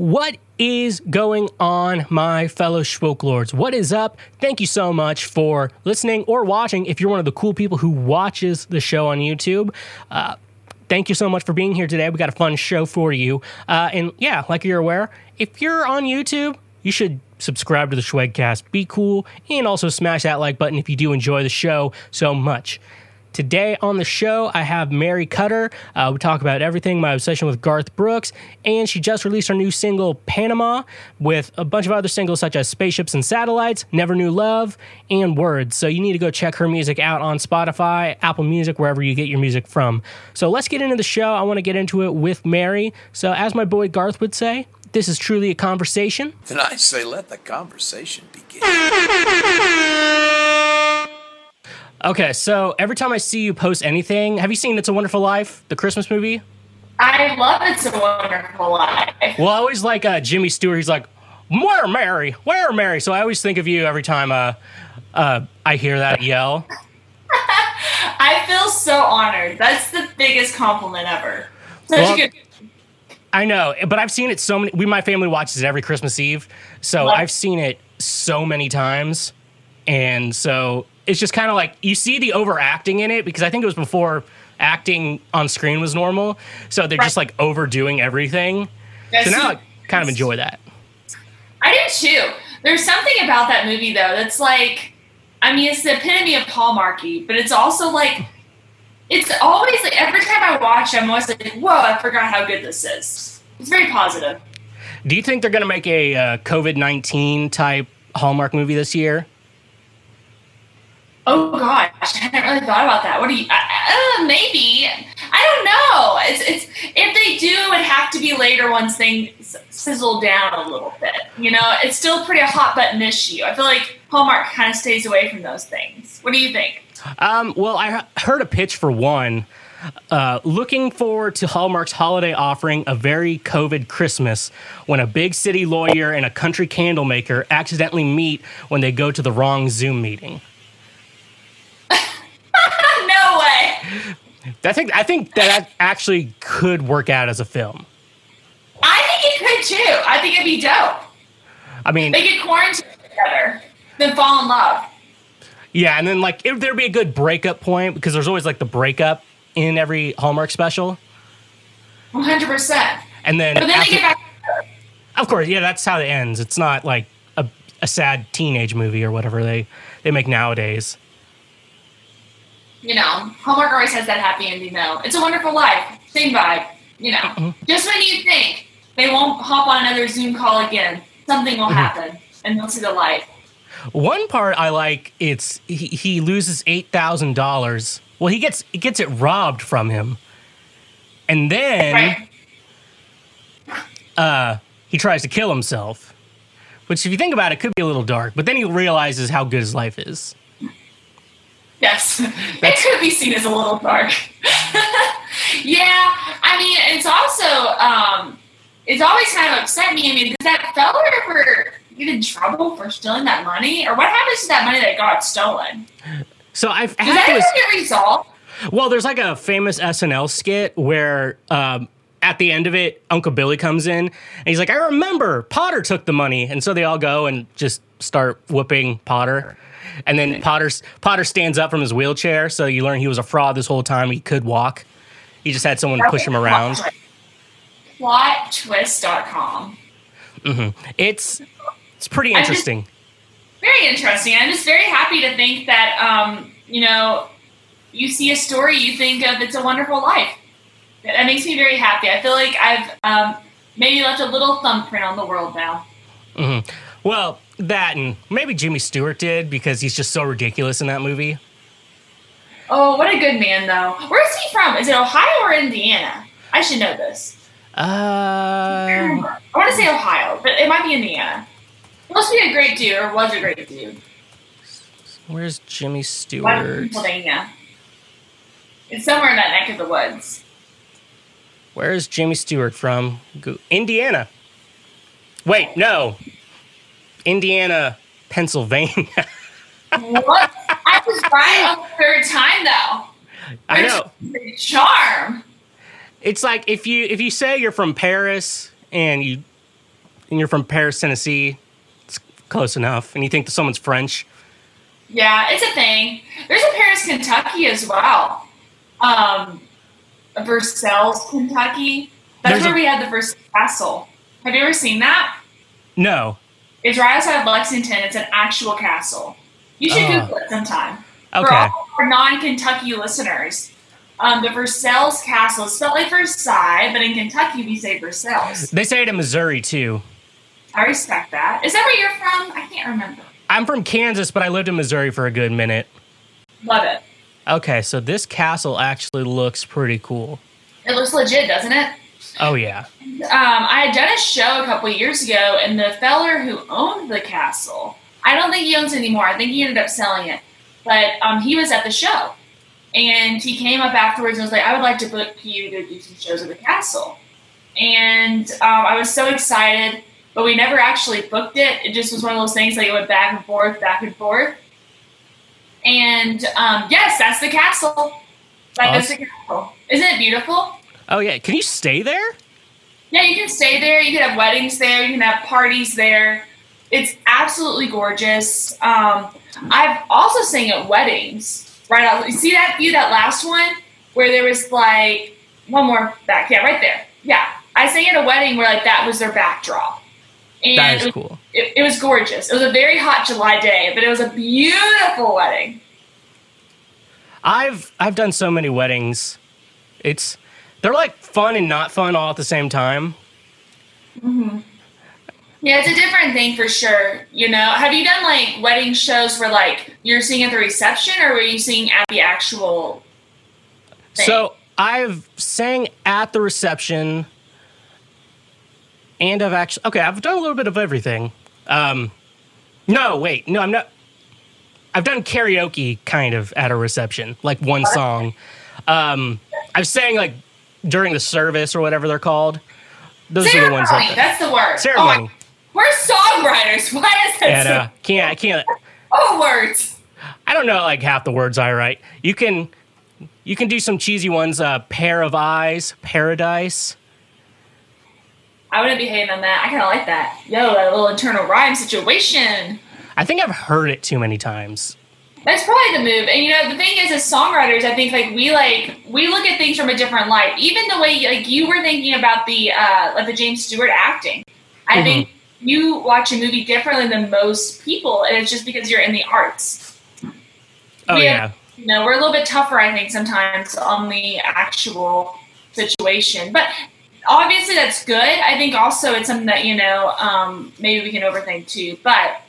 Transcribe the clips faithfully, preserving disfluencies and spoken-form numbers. What is going on, my fellow Schwoklords? What is up? Thank you so much for listening or watching. If you're one of the cool people who watches the show on YouTube, uh, thank you so much for being here today. We got a fun show for you. Uh, and yeah, like you're aware, if you're on YouTube, you should subscribe to the Schwagcast, be cool, and also smash that like button if you do enjoy the show so much. Today on the show, I have Mary Cutter. Uh, we talk about everything, my obsession with Garth Brooks, and she just released her new single, Panama, with a bunch of other singles such as Spaceships and Satellites, Never Knew Love, and Words. So you need to go check her music out on Spotify, Apple Music, wherever you get your music from. So let's get into the show. I want to get into it with Mary. So as my boy Garth would say, this is truly a conversation. Then I say, let the conversation begin. Okay, so every time I see you post anything, have you seen It's a Wonderful Life, the Christmas movie? I love It's a Wonderful Life. Well, I always like uh, Jimmy Stewart. He's like, where Mary? Where Mary? So I always think of you every time uh, uh, I hear that yell. I feel so honored. That's the biggest compliment ever. Such well, a good... I know, but I've seen it so many... We, my family watches it every Christmas Eve, so what? I've seen it so many times, and so... It's just kind of like you see the overacting in it because I think it was before acting on screen was normal. So they're right. just like overdoing everything. That's so now I kind of enjoy that. I do too. There's something about that movie though that's like, I mean, it's the epitome of Hallmarky, but it's also like, it's always like every time I watch, I'm always like, whoa, I forgot how good this is. It's very positive. Do you think they're going to make a uh, covid nineteen type Hallmark movie this year? Oh gosh, I hadn't really thought about that. What do you? Uh, maybe I don't know. It's it's if they do, it'd have to be later once things sizzle down a little bit. You know, it's still pretty a hot button issue. I feel like Hallmark kind of stays away from those things. What do you think? Um, well, I heard a pitch for one. Uh, looking forward to Hallmark's holiday offering, a very COVID Christmas, when a big city lawyer and a country candle maker accidentally meet when they go to the wrong Zoom meeting. No way. I think I think that actually could work out as a film. I think it could too. I think it'd be dope. I mean, they could quarantine together, then fall in love. Yeah, and then like if there'd be a good breakup point because there's always like the breakup in every Hallmark special. One hundred percent. And then, but then after, they get back together. Of course, yeah, that's how it ends. It's not like a, a sad teenage movie or whatever they, they make nowadays. You know, Hallmark always has that happy ending, though. It's a Wonderful Life. Same vibe. You know, mm-hmm. just when you think they won't hop on another Zoom call again, something will mm-hmm. happen, and they'll see the light. One part I like, it's he, he loses eight thousand dollars. Well, he gets, he gets it robbed from him. And then right. uh, he tries to kill himself, which if you think about it, could be a little dark. But then he realizes how good his life is. Yes, that's, it could be seen as a little dark. Yeah, I mean, it's also, um, it's always kind of upset me. I mean, does that fella ever get in trouble for stealing that money? Or what happens to that money that got stolen? So I've had Does that was, ever get resolved? Well, there's like a famous S N L skit where um, at the end of it, Uncle Billy comes in and he's like, I remember Potter took the money. And so they all go and just start whooping Potter. And then Potter Potter stands up from his wheelchair, so you learn he was a fraud this whole time. He could walk. He just had someone push him around. plot twist dot com Mm-hmm. It's it's pretty interesting. Just, very interesting. I'm just very happy to think that, um, you know, you see a story, you think of It's a Wonderful Life. That makes me very happy. I feel like I've um, maybe left a little thumbprint on the world now. Mm-hmm. Well, that and maybe Jimmy Stewart did because he's just so ridiculous in that movie. Oh, what a good man, though. Where is he from? Is it Ohio or Indiana? I should know this. Uh, I, I want to say Ohio, but it might be Indiana. He must be a great dude, or was a great dude. Where's Jimmy Stewart? Pennsylvania. It's somewhere in that neck of the woods. Where is Jimmy Stewart from? Indiana. Wait, no. Indiana, Pennsylvania. What? I was right on the third time, though. I know. There's charm. It's like if you if you say you're from Paris and you and you're from Paris, Tennessee, it's close enough. And you think that someone's French. Yeah, it's a thing. There's a Paris, Kentucky as well. Um, Versailles, Kentucky. That's There's where a- we had the Versailles Castle. Have you ever seen that? No. It's right outside of Lexington. It's an actual castle. You should oh. Google it sometime. Okay. For all our non-Kentucky listeners, um, the Versailles Castle is spelled like Versailles, but in Kentucky we say Versailles. They say it in Missouri too. I respect that. Is that where you're from? I can't remember. I'm from Kansas, but I lived in Missouri for a good minute. Love it. Okay, so this castle actually looks pretty cool. It looks legit, doesn't it? Oh, yeah. Um, I had done a show a couple years ago, and the feller who owned the castle, I don't think he owns it anymore. I think he ended up selling it. But um, he was at the show, and he came up afterwards and was like, I would like to book you to do some shows at the castle. And um, I was so excited, but we never actually booked it. It just was one of those things that like, it went back and forth, back and forth. And um, yes, that's the castle. That awesome. Is the castle. Isn't it beautiful? Oh, yeah. Can you stay there? Yeah, you can stay there. You can have weddings there. You can have parties there. It's absolutely gorgeous. Um, I've also sang at weddings. Right out. You see that view, that last one, where there was like one more back. Yeah, right there. Yeah. I sang at a wedding where like that was their backdrop. And that is it was, cool. It, it was gorgeous. It was a very hot July day, but it was a beautiful wedding. I've I've done so many weddings. It's... They're like fun and not fun all at the same time. Mm-hmm. Yeah, it's a different thing for sure. You know, have you done like wedding shows where like you're singing at the reception or were you singing at the actual thing? So I've sang at the reception and I've actually, okay, I've done a little bit of everything. Um, no, wait, no, I'm not. I've done karaoke kind of at a reception, like one song. Um, I've sang like, during the service or whatever they're called. Those ceremony, are the ones that... That's the word. Ceremony. Oh, we're songwriters. Why is that and, so... Uh, can't, I can't... Oh, words. I don't know, like, half the words I write. You can you can do some cheesy ones. Uh, pair of eyes. Paradise. I wouldn't be hating on that. I kind of like that. Yo, that little internal rhyme situation. I think I've heard it too many times. That's probably the move. And, you know, the thing is, as songwriters, I think, like, we, like, we look at things from a different light. Even the way, like, you were thinking about the, uh, like, the James Stewart acting. I mm-hmm. think you watch a movie differently than most people, and it's just because you're in the arts. Oh, we yeah. Have, you know, we're a little bit tougher, I think, sometimes on the actual situation. But obviously that's good. I think also it's something that, you know, um, maybe we can overthink, too. But...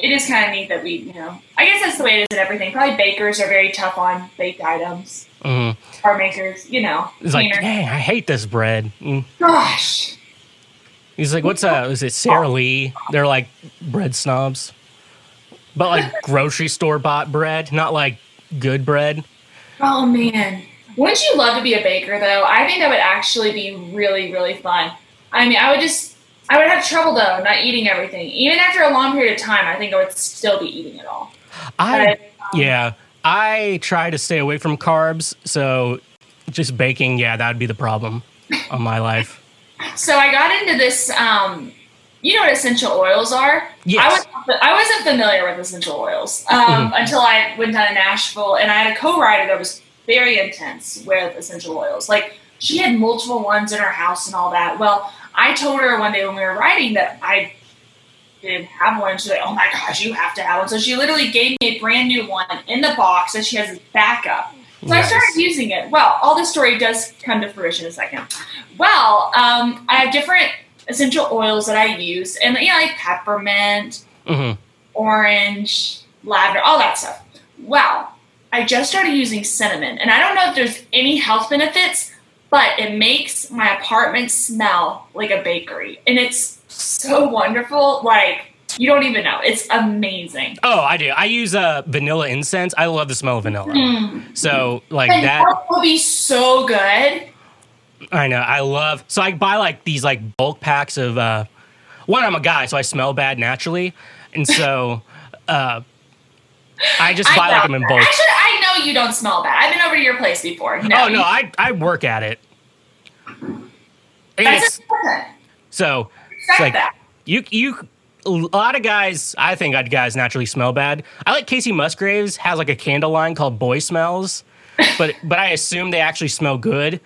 It is kind of neat that we, you know, I guess that's the way it is in everything. Probably bakers are very tough on baked items. Mm-hmm. Or makers, you know. It's like, dang, I hate this bread. Mm. Gosh. He's like, what's that? Is it Sara Lee? They're like bread snobs. But like grocery store bought bread, not like good bread. Oh, man. Wouldn't you love to be a baker, though? I think that would actually be really, really fun. I mean, I would just... I would have trouble, though, not eating everything. Even after a long period of time, I think I would still be eating it all. I but, um, Yeah. I try to stay away from carbs, so just baking, yeah, that would be the problem on my life. So I got into this, um, you know what essential oils are? Yes. I, was, I wasn't familiar with essential oils um, mm-hmm. until I went down to Nashville, and I had a co-writer that was very intense with essential oils. Like, she had multiple ones in her house and all that. Well... I told her one day when we were writing that I didn't have one. She's like, oh my gosh, you have to have one. So she literally gave me a brand new one in the box that she has as backup. So nice. I started using it. Well, all this story does come to fruition in a second. Well, um, I have different essential oils that I use. And, you know, like peppermint, mm-hmm. orange, lavender, all that stuff. Well, I just started using cinnamon. And I don't know if there's any health benefits, but it makes my apartment smell like a bakery. And it's so wonderful. Like, you don't even know. It's amazing. Oh, I do. I use uh, vanilla incense. I love the smell of vanilla. Mm. So, like and that. That will be so good. I know. I love. So, I buy, like, these, like, bulk packs of. Uh, one, I'm a guy, so I smell bad naturally. And so, uh, I just I buy, like, them in bulk. Actually, I you don't smell bad. I've been over to your place before. No, oh, no, I, I work at it. That's it's, so, it's like, that. You you a lot of guys, I think I'd guys naturally smell bad. I like Casey Musgraves has like a candle line called Boy Smells. But but I assume they actually smell good.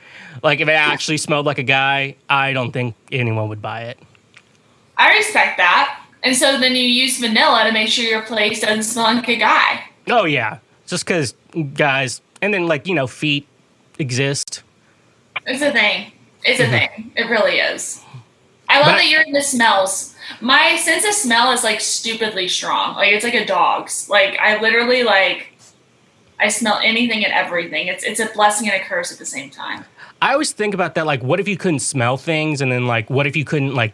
Like if it actually smelled like a guy, I don't think anyone would buy it. I respect that. And so then you use vanilla to make sure your place doesn't smell like a guy. Oh yeah, just because guys, and then like you know feet exist. It's a thing. It's a mm-hmm. thing. It really is. I love but, that you're into smells. My sense of smell is like stupidly strong. Like it's like a dog's. Like I literally like. I smell anything and everything. It's it's a blessing and a curse at the same time. I always think about that, like, what if you couldn't smell things? And then, like, what if you couldn't, like,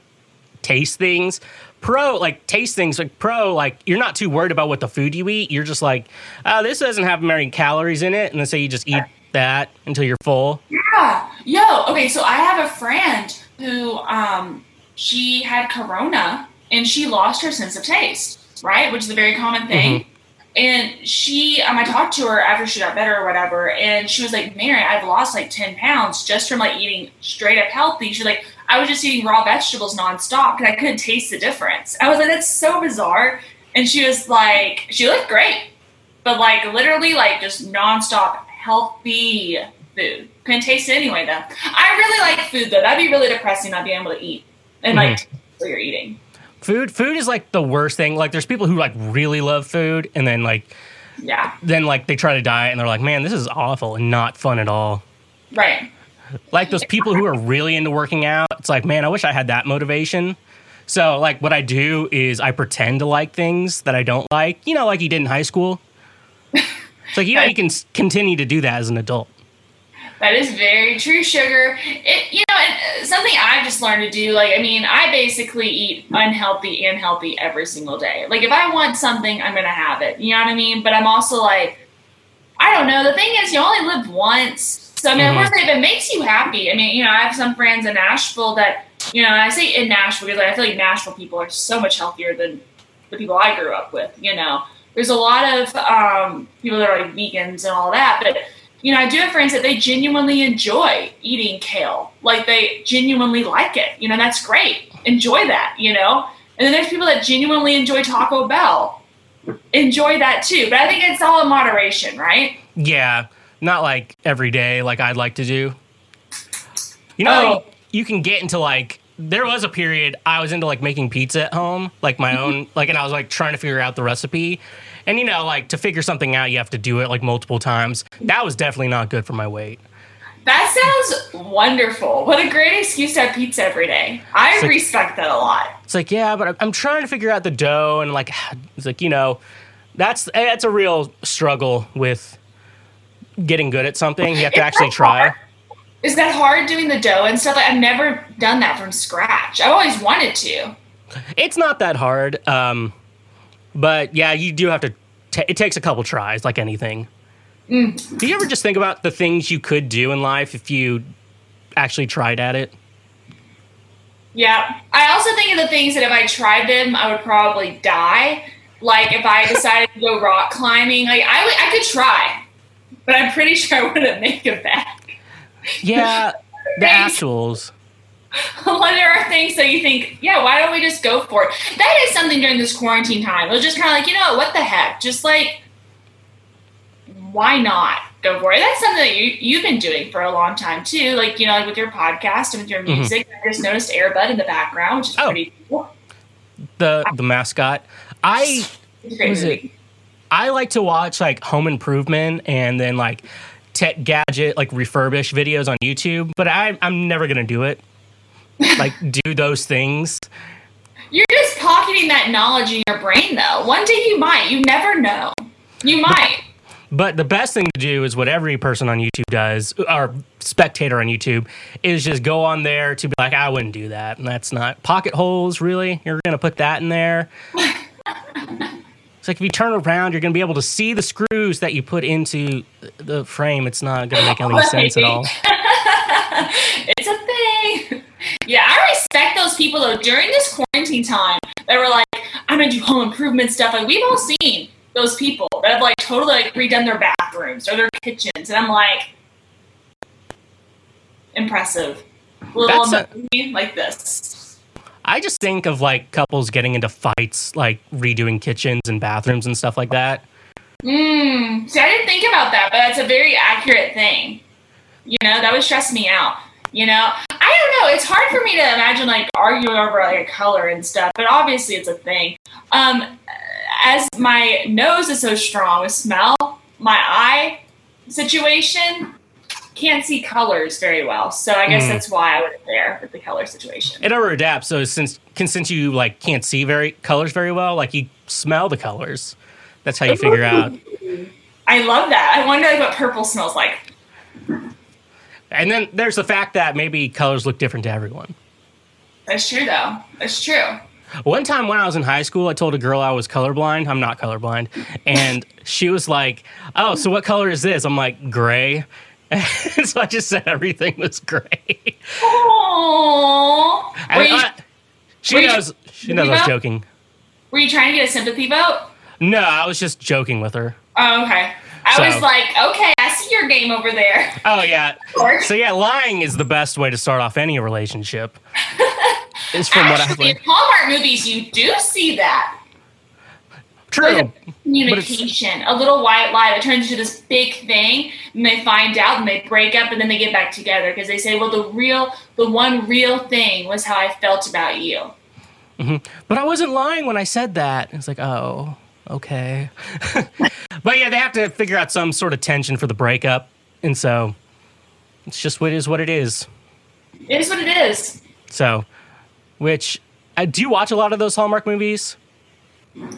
taste things? Pro, like, taste things, like, pro, like, you're not too worried about what the food you eat. You're just like, oh, this doesn't have very calories in it. And then so you just eat that until you're full. Yeah. Yo, okay, so I have a friend who, um, she had corona, and she lost her sense of taste, right? Which is a very common thing. Mm-hmm. And she, um, I talked to her after she got better or whatever, and she was like, Mary, I've lost like ten pounds just from like eating straight up healthy. She's like, I was just eating raw vegetables nonstop, and I couldn't taste the difference. I was like, that's so bizarre. And she was like, she looked great, but like literally like just nonstop healthy food. Couldn't taste it anyway, though. I really like food, though. That'd be really depressing not being able to eat and like mm-hmm. taste what you're eating. Food food is, like, the worst thing. Like, there's people who, like, really love food, and then, like, yeah, then, like, they try to diet, and they're like, man, this is awful and not fun at all. Right. Like, those people who are really into working out, it's like, man, I wish I had that motivation. So, like, what I do is I pretend to like things that I don't like, you know, like you did in high school. It's like, you know, you can continue to do that as an adult. That is very true, sugar. It, you know, and something I've just learned to do, like, I mean, I basically eat unhealthy and healthy every single day. Like, if I want something, I'm going to have it. You know what I mean? But I'm also like, I don't know. The thing is, you only live once. So, I mean, mm-hmm. of course, if it makes you happy. I mean, you know, I have some friends in Nashville that, you know, and I say in Nashville because like, I feel like Nashville people are so much healthier than the people I grew up with, you know. There's a lot of um, people that are like vegans and all that, but you know, I do have friends that they genuinely enjoy eating kale. Like, they genuinely like it. You know, that's great. Enjoy that, you know? And then there's people that genuinely enjoy Taco Bell. Enjoy that, too. But I think it's all in moderation, right? Yeah. Not, like, every day like I'd like to do. You know, oh. like, you can get into, like, there was a period I was into, like, making pizza at home. Like, my own, like, and I was, like, trying to figure out the recipe. And, you know, like, to figure something out, you have to do it, like, multiple times. That was definitely not good for my weight. That sounds wonderful. What a great excuse to have pizza every day. I like, respect that a lot. It's like, yeah, but I'm trying to figure out the dough. And, like, it's like, you know, that's that's a real struggle with getting good at something. You have to actually try. Is that hard doing the dough and stuff? Like, I've never done that from scratch. I've always wanted to. It's not that hard. Um But, yeah, you do have to t- – it takes a couple tries, like anything. Mm. Do you ever just think about the things you could do in life if you actually tried at it? Yeah. I also think of the things that if I tried them, I would probably die. Like, if I decided to go rock climbing, like, I, w- I could try. But I'm pretty sure I wouldn't make it back. Yeah, the assholes. Well, there are things that you think, yeah, why don't we just go for it? That is something during this quarantine time. It was just kind of like, you know what, what the heck? Just like, why not go for it? That's something that you, you've been doing for a long time, too. Like, you know, like with your podcast and with your music. Mm-hmm. I just noticed Airbud in the background, which is oh, pretty cool. The the mascot. I, was it, I like to watch, like, Home Improvement and then, like, tech gadget, like, refurbished videos on YouTube. But I, I'm never going to do it. Like, do those things. You're just pocketing that knowledge in your brain, though. One day you might. You never know. You might. But, but the best thing to do is what every person on YouTube does, or spectator on YouTube, is just go on there to be like, I wouldn't do that. And that's not pocket holes, really. You're going to put that in there. It's like if you turn around, you're going to be able to see the screws that you put into the frame. It's not going to make any right. sense at all. It's a thing. Yeah, I respect those people, though, during this quarantine time that were like, I'm going to do home improvement stuff. Like, we've all seen those people that have, like, totally, like, redone their bathrooms or their kitchens. And I'm like, impressive. Little a, like this. I just think of like couples getting into fights, like redoing kitchens and bathrooms and stuff like that. Mm. See, I didn't think about that, but that's a very accurate thing. You know, that would stress me out. You know, I don't know. It's hard for me to imagine like arguing over like a color and stuff, but obviously it's a thing. Um, as my nose is so strong with smell, my eye situation can't see colors very well. So I guess mm. that's why I went there with the color situation. It over adapts. So since since you like can't see very colors very well, like you smell the colors. That's how you figure out. I love that. I wonder like, what purple smells like. And then there's the fact that maybe colors look different to everyone. That's true, though. That's true. One time when I was in high school, I told a girl I was colorblind. I'm not colorblind. And she was like, oh, so what color is this? I'm like, gray. And so I just said everything was gray. Oh. She knows, she knows I was joking. Were you trying to get a sympathy vote? No, I was just joking with her. Oh, okay. I so. was like, okay, I see your game over there. Oh, yeah. So, yeah, lying is the best way to start off any relationship. It's from Actually, what in Hallmark movies, you do see that. True. Communication. A little white lie that turns into this big thing, and they find out, and they break up, and then they get back together because they say, well, the real, the one real thing was how I felt about you. Mm-hmm. But I wasn't lying when I said that. It's like, oh, okay. But yeah, they have to figure out some sort of tension for the breakup, and so it's just what it is what it is. It is what it is. So, which, uh, do you watch a lot of those Hallmark movies?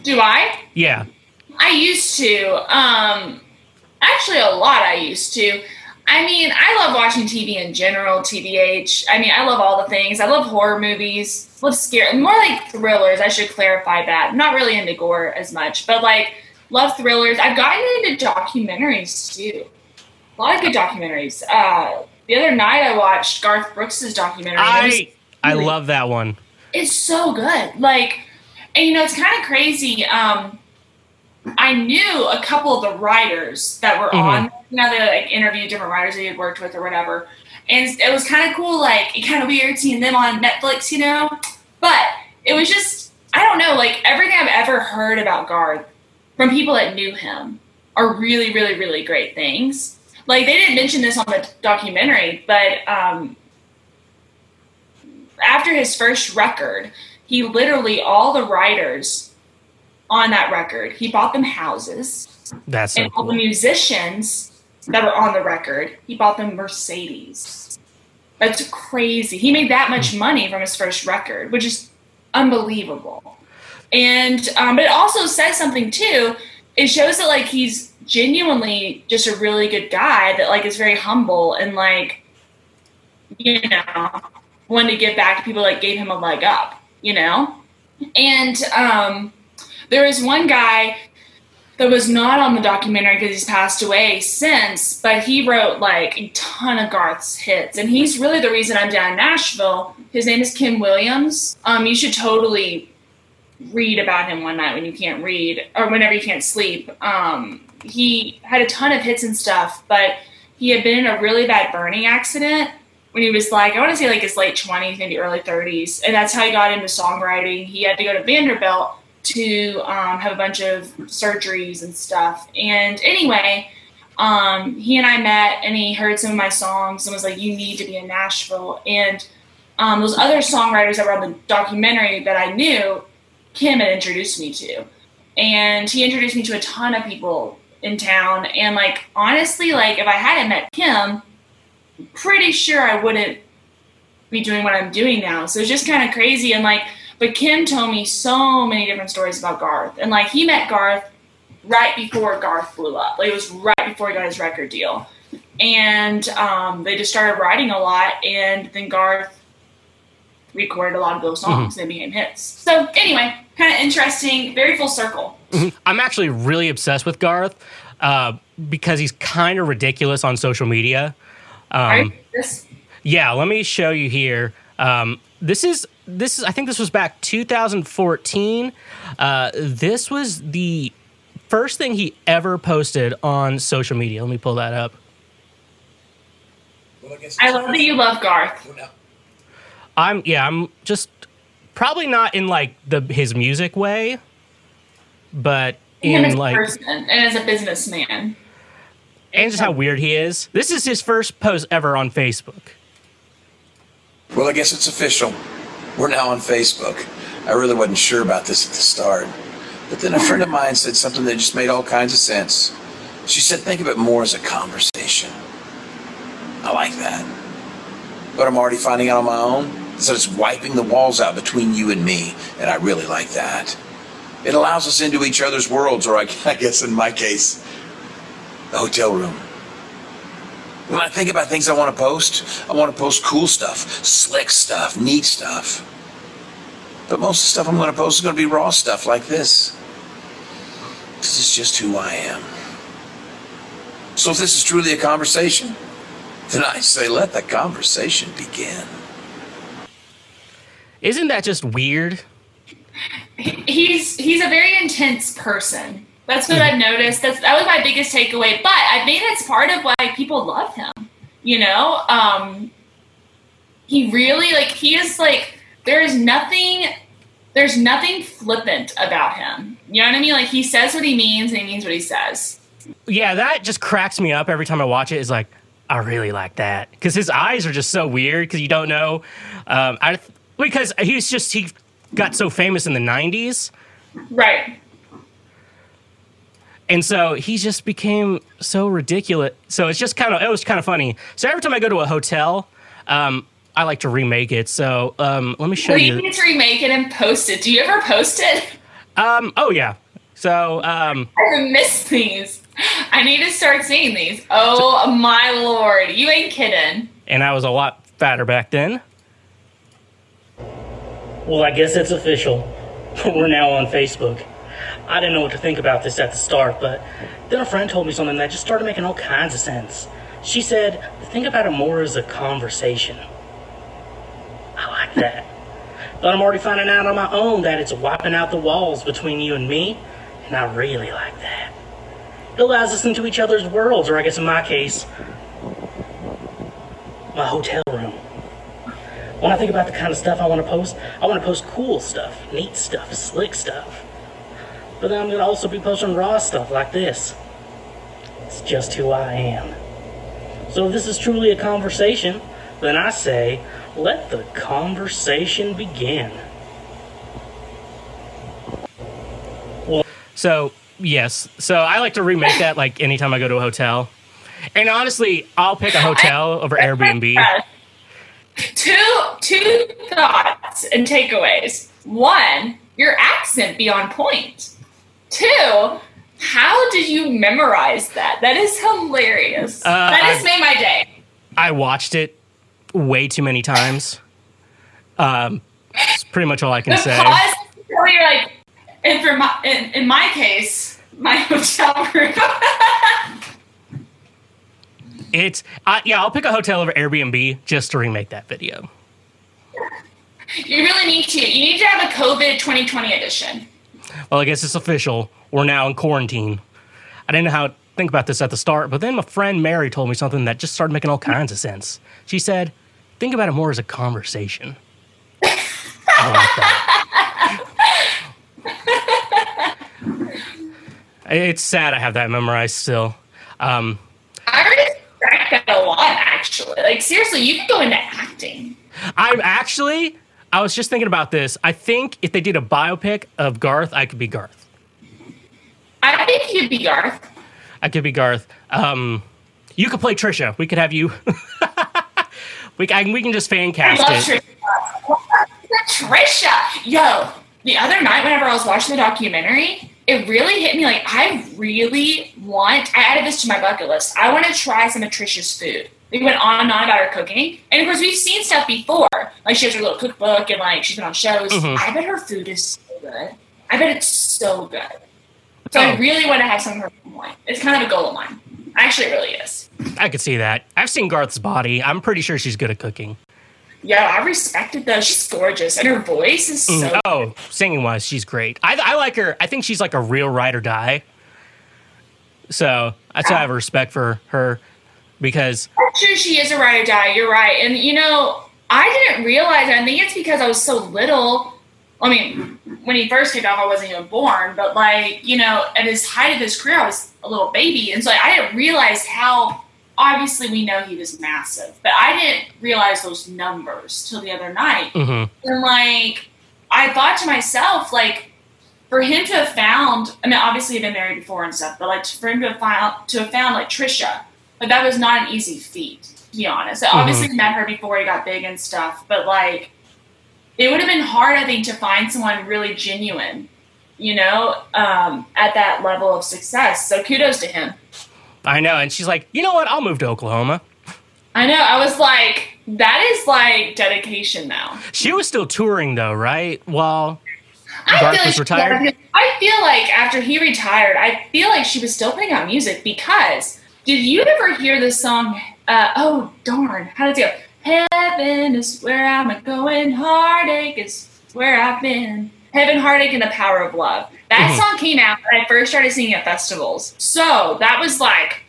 Do I? Yeah. I used to. Um, actually, a lot I used to. I mean, I love watching T V in general, T V H. I mean, I love all the things. I love horror movies. I love scary, more like thrillers. I should clarify that. I'm not really into gore as much, but like, love thrillers. I've gotten into documentaries too. A lot of good documentaries. Uh, the other night I watched Garth Brooks' documentary. I, was, I really, love that one. It's so good. Like, and you know, it's kind of crazy. Um, I knew a couple of the writers that were mm-hmm. on, you know, they like interviewed different writers they had worked with or whatever. And it was kind of cool. Like, it kind of weird seeing them on Netflix, you know, but it was just, I don't know, like everything I've ever heard about Garth from people that knew him are really, really, really great things. Like, they didn't mention this on the documentary, but um, after his first record, he literally, all the writers on that record, he bought them houses. That's so And all cool. the musicians that were on the record, he bought them Mercedes. That's crazy. He made that much money from his first record, which is unbelievable. And, um, but it also says something too. It shows that like, he's genuinely just a really good guy that like is very humble and like, you know, wanted to give back to people that gave him a leg up, you know? And, um, there was one guy that was not on the documentary because he's passed away since, but he wrote like a ton of Garth's hits. And he's really the reason I'm down in Nashville. His name is Kim Williams. Um, you should totally read about him one night when you can't read or whenever you can't sleep. Um, he had a ton of hits and stuff, but he had been in a really bad burning accident when he was like, I want to say like his late twenties, maybe early thirties. And that's how he got into songwriting. He had to go to Vanderbilt to um, have a bunch of surgeries and stuff. And anyway, um, he and I met and he heard some of my songs and was like, you need to be in Nashville. And um, those other songwriters that were on the documentary that I knew, Kim had introduced me to, and he introduced me to a ton of people in town. And like, honestly, like if I hadn't met Kim, I'm pretty sure I wouldn't be doing what I'm doing now. So it's just kind of crazy. And like, but Kim told me so many different stories about Garth, and like he met Garth right before Garth blew up. Like it was right before he got his record deal, and um, they just started writing a lot. And then Garth recorded a lot of those songs mm-hmm. and they became hits. So anyway, kind of interesting, very full circle. Mm-hmm. I'm actually really obsessed with Garth uh, because he's kind of ridiculous on social media. Um, Are you this? Yeah, let me show you here. Um, this is this is I think this was back two thousand fourteen. Uh, this was the first thing he ever posted on social media. Let me pull that up. Well, I, I love that you love Garth. I'm, yeah, I'm just Probably not in like the his music way, but in as like a person and as a businessman. And just how weird he is. This is his first post ever on Facebook. Well, I guess it's official. We're now on Facebook. I really wasn't sure about this at the start. But then a friend of mine said something that just made all kinds of sense. She said, think of it more as a conversation. I like that. But I'm already finding out on my own. So it's wiping the walls out between you and me. And I really like that. It allows us into each other's worlds, or I guess in my case, the hotel room. When I think about things I want to post, I want to post cool stuff, slick stuff, neat stuff. But most of the stuff I'm going to post is going to be raw stuff like this. This is just who I am. So if this is truly a conversation, then I say let the conversation begin. Isn't that just weird? He's he's a very intense person. That's what I've noticed. That's, that was my biggest takeaway. But I think that's part of why people love him. You know, um, he really like he is like there is nothing, there's nothing flippant about him. You know what I mean? Like he says what he means and he means what he says. Yeah, that just cracks me up every time I watch it. It's like I really like that because his eyes are just so weird because you don't know. Um, I because he's just he got so famous in the nineties, right? And so he just became so ridiculous. So it's just kind of, it was kind of funny. So every time I go to a hotel, um, I like to remake it. So um, let me show well, you. You need to remake it and post it. Do you ever post it? Um, oh, yeah. So. Um, I miss these. I need to start seeing these. Oh, so, my Lord. You ain't kidding. And I was a lot fatter back then. Well, I guess it's official. We're now on Facebook. I didn't know what to think about this at the start, but then a friend told me something that just started making all kinds of sense. She said, think about it more as a conversation. I like that. But I'm already finding out on my own that it's wiping out the walls between you and me, and I really like that. It allows us into each other's worlds, or I guess in my case, my hotel room. When I think about the kind of stuff I want to post, I want to post cool stuff, neat stuff, slick stuff. But then I'm going to also be posting raw stuff like this. It's just who I am. So if this is truly a conversation, then I say, let the conversation begin. Well, so, yes. So I like to remake that like anytime I go to a hotel. And honestly, I'll pick a hotel over Airbnb. Two, two thoughts and takeaways. One, your accent be on point. Two, how did you memorize that? That is hilarious. Uh, that has made my day. I watched it way too many times. Um, that's pretty much all I can the say. Pause is really like, and for my, in, in my case, my hotel room. it's I, yeah. I'll pick a hotel over Airbnb just to remake that video. You really need to. You need to have a COVID twenty twenty edition. Well, I guess it's official. We're now in quarantine. I didn't know how to think about this at the start, but then my friend Mary told me something that just started making all kinds of sense. She said, think about it more as a conversation. I like that. It's sad I have that memorized still. Um, I respect that a lot, actually. Like, seriously, you can go into acting. I'm actually... I was just thinking about this. I think if they did a biopic of Garth, I could be Garth. I think you'd be Garth. I could be Garth. Um, you could play Trisha. We could have you. we, I, we can just fan cast I love it. Trisha. Trisha. Yo, the other night whenever I was watching the documentary, it really hit me like I really want, I added this to my bucket list. I want to try some of Trisha's food. We went on and on about her cooking. And, of course, we've seen stuff before. Like, she has her little cookbook and, like, she's been on shows. Mm-hmm. I bet her food is so good. I bet it's so good. So oh. I really want to have some of her wine. It's kind of a goal of mine. Actually, it really is. I could see that. I've seen Garth's body. I'm pretty sure she's good at cooking. Yeah, I respect it, though. She's gorgeous. And her voice is so mm. Oh, good. Singing-wise, she's great. I, I like her. I think she's, like, a real ride or die. So that's yeah. why I have respect for her. Because I'm sure she is a ride or die. You're right. And, you know, I didn't realize, I think it's because I was so little I mean, when he first kicked off, I wasn't even born, but like, you know, at his height of his career, I was a little baby. And so I didn't realize how, obviously we know he was massive, but I didn't realize those numbers till the other night. Mm-hmm. And like, I thought to myself, like, for him to have found, I mean, obviously he'd been married before and stuff, but like for him to have found, to have found like Trisha, but that was not an easy feat, to be honest. Mm-hmm. Obviously he met her before he got big and stuff, but like, it would have been hard, I think, to find someone really genuine, you know, um, at that level of success. So kudos to him. I know. And she's like, you know what? I'll move to Oklahoma. I know. I was like, that is like dedication now. She was still touring, though, right? While Garth was retired? I feel like after he retired, I feel like she was still putting out music because did you ever hear this song? Uh, oh, darn. How does it go? Heaven is where I'm going, heartache is where I've been. Heaven, heartache, and the power of love. That mm-hmm. song came out when I first started singing at festivals. So that was like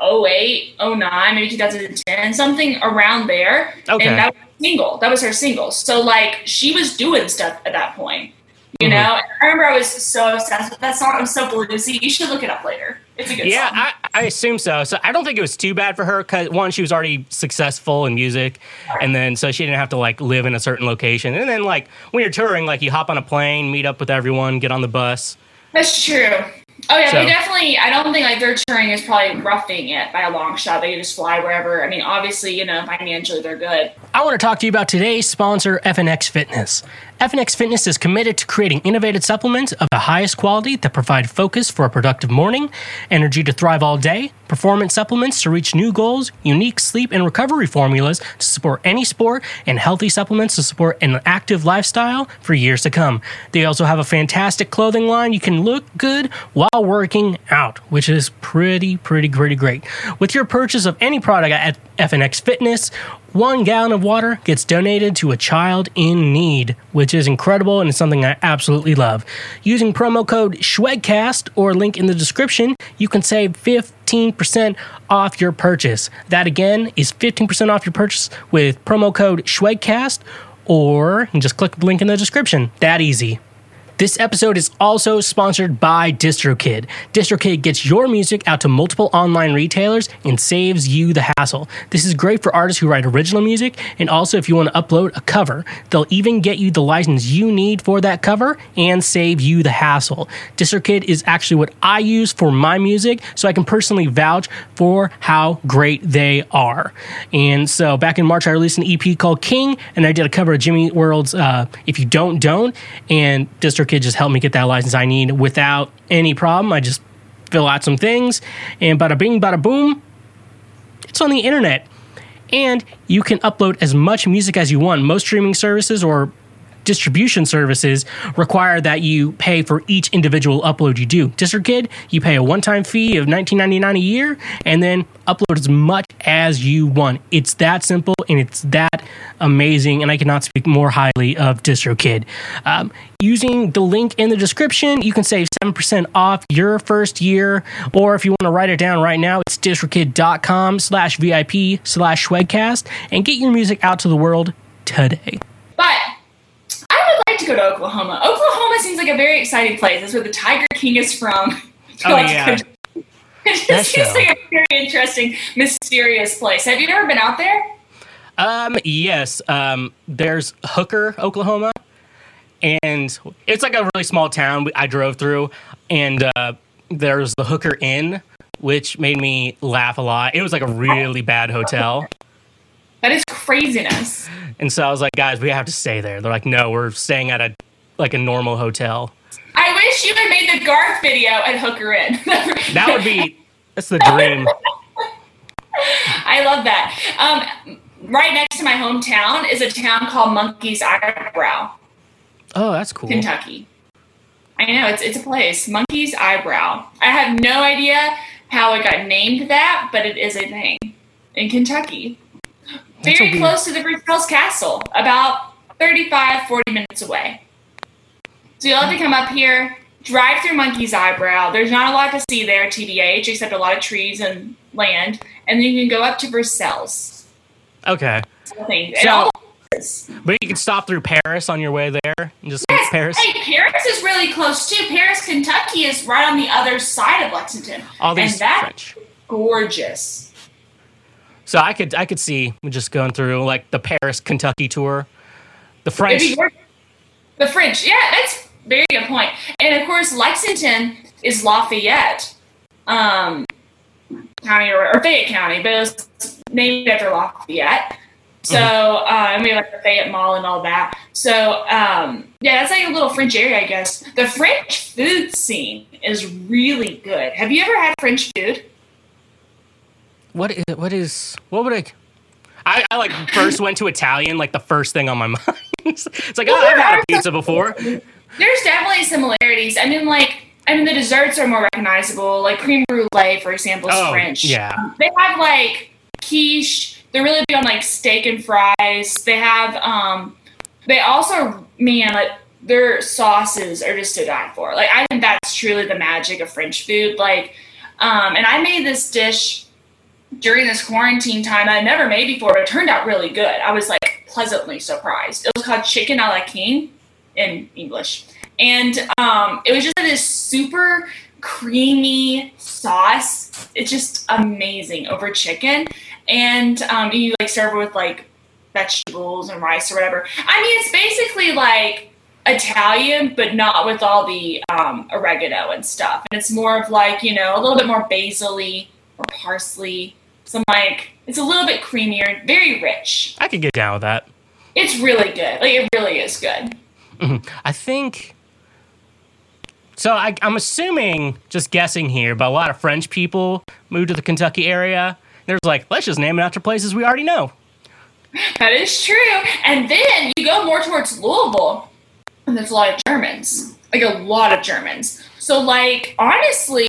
oh eight, oh nine, maybe two thousand ten, something around there. Okay. And that was her single. That was her single. So like she was doing stuff at that point. You know, and I remember I was so obsessed with that song. It was so bluesy. You should look it up later. It's a good yeah, song. Yeah, I, I assume so. So I don't think it was too bad for her because, one, she was already successful in music. And then so she didn't have to, like, live in a certain location. And then, like, when you're touring, like, you hop on a plane, meet up with everyone, get on the bus. That's true. Oh, yeah, so. They definitely, I don't think, like, their touring is probably roughing it by a long shot. They just fly wherever. I mean, obviously, you know, financially, they're good. I want to talk to you about today's sponsor, F N X Fitness. F N X Fitness is committed to creating innovative supplements of the highest quality that provide focus for a productive morning, energy to thrive all day, performance supplements to reach new goals, unique sleep and recovery formulas to support any sport, and healthy supplements to support an active lifestyle for years to come. They also have a fantastic clothing line. You can look good while working out, which is pretty, pretty, pretty great. With your purchase of any product at F N X Fitness, one gallon of water gets donated to a child in need, which is incredible and is something I absolutely love. Using promo code Schwagcast or link in the description, you can save fifteen percent off your purchase. That again is fifteen percent off your purchase with promo code Schwagcast, or just click the link in the description. That easy. This episode is also sponsored by DistroKid. DistroKid gets your music out to multiple online retailers and saves you the hassle. This is great for artists who write original music, and also if you want to upload a cover. They'll even get you the license you need for that cover and save you the hassle. DistroKid is actually what I use for my music, so I can personally vouch for how great they are. And so back in March, I released an E P called King, and I did a cover of Jimmy World's uh, If You Don't, Don't, and DistroKid Kid just helped me get that license I need without any problem. I just fill out some things, and bada bing, bada boom, it's on the internet. And you can upload as much music as you want. Most streaming services or distribution services require that you pay for each individual upload you do. DistroKid, you pay a one-time fee of nineteen ninety-nine dollars a year, and then upload as much as you want. It's that simple, and it's that amazing, and I cannot speak more highly of DistroKid. Um, using the link in the description, you can save seven percent off your first year, or if you want to write it down right now, it's distrokid.com slash VIP slash Schwagcast, and get your music out to the world today. But to go to Oklahoma. Oklahoma seems like a very exciting place. That's where the Tiger King is from. Oh, like, yeah. It just that seems show. Like a very interesting, mysterious place. Have you ever been out there? Um, yes. Um, there's Hooker, Oklahoma, and it's like a really small town I drove through, and uh, there's the Hooker Inn, which made me laugh a lot. It was like a really bad hotel. That is craziness. And so I was like, guys, we have to stay there. They're like, no, we're staying at a like a normal hotel. I wish you had made the Garth video at Hooker Inn. That would be, that's the dream. I love that. Um, right next to my hometown is a town called Monkey's Eyebrow. Oh, that's cool. Kentucky. I know, it's it's a place. Monkey's Eyebrow. I have no idea how it got named that, but it is a thing in Kentucky. Very close to the Versailles Castle, about thirty-five, forty minutes away. So you'll have to come up here, drive through Monkey's Eyebrow. There's not a lot to see there, T B H, except a lot of trees and land. And then you can go up to Versailles. Okay. So, and all is. But you can stop through Paris on your way there. And just yes. Paris. Hey, Paris is really close too. Paris, Kentucky is right on the other side of Lexington. All these and that's French. Gorgeous. So I could I could see just going through like the Paris, Kentucky tour. The French. The French. Yeah, that's a very good point. And of course, Lexington is Lafayette. Um, County or, or Fayette County, but it was named after Lafayette. So, mm-hmm. uh, and we have like the Fayette Mall and all that. So, um, yeah, that's like a little French area, I guess. The French food scene is really good. Have you ever had French food? What is, what is, what would I, I, I like first went to Italian, like the first thing on my mind. It's like, well, oh, I've had a pizza before. There's definitely similarities. I mean, like, I mean, the desserts are more recognizable. Like creme brulee, for example, is oh, French. Yeah. Um, they have like quiche. They're really big on like steak and fries. They have, um, they also, man, like their sauces are just to die for. Like, I think that's truly the magic of French food. Like, um, and I made this dish during this quarantine time I never made before, but it turned out really good. I was like pleasantly surprised. It was called chicken a la king in English. And um, it was just this super creamy sauce. It's just amazing over chicken. And um, you like serve it with like vegetables and rice or whatever. I mean, it's basically like Italian, but not with all the um, oregano and stuff. And it's more of like, you know, a little bit more basil-y or parsley. So like, it's a little bit creamier, very rich. I could get down with that. It's really good. Like, it really is good. Mm-hmm. I think... So I, I'm assuming, just guessing here, but a lot of French people moved to the Kentucky area. There's like, let's just name it after places we already know. That is true. And then you go more towards Louisville, and there's a lot of Germans. Like a lot of Germans. So like, honestly,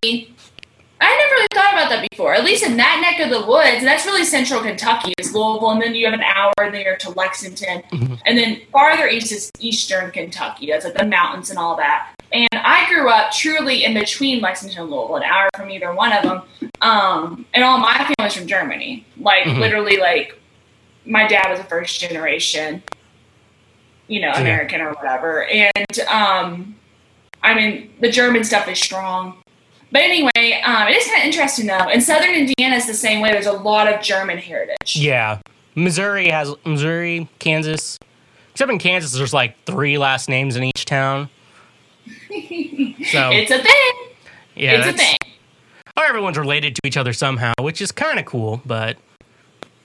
I never really thought about that before. At least in that neck of the woods, and that's really central Kentucky. It's Louisville, and then you have an hour and then you're to Lexington. Mm-hmm. And then farther east is eastern Kentucky. That's like the mountains and all that. And I grew up truly in between Lexington and Louisville, an hour from either one of them. Um, and all my family's from Germany. Like, mm-hmm. literally, like, my dad was a first generation, you know, yeah. American or whatever. And, um, I mean, the German stuff is strong. But anyway, um, it is kind of interesting, though. And southern Indiana is the same way. There's a lot of German heritage. Yeah. Missouri has Missouri, Kansas. Except in Kansas, there's, like, three last names in each town. So, it's a thing. Yeah, it's a thing. Or everyone's related to each other somehow, which is kind of cool, but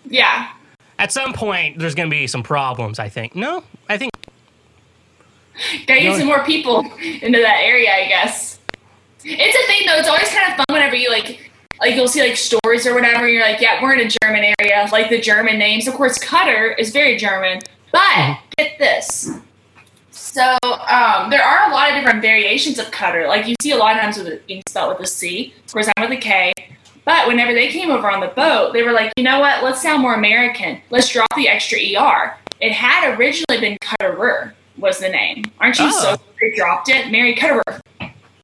yeah. At some point, there's going to be some problems, I think. No, I think. Gotta get some more people into that area, I guess. It's a thing, though. It's always kind of fun whenever you, like, like you'll see, like, stores or whatever, and you're like, yeah, we're in a German area. Like, the German names. Of course, Cutter is very German, but mm-hmm. get this. So um, there are a lot of different variations of Cutter. Like, you see a lot of times with it being spelled with a C. Of course, I'm with a K. But whenever they came over on the boat, they were like, you know what? Let's sound more American. Let's drop the extra E R. It had originally been Cutterer was the name. Aren't you oh. so they dropped it? Mary Cutterer.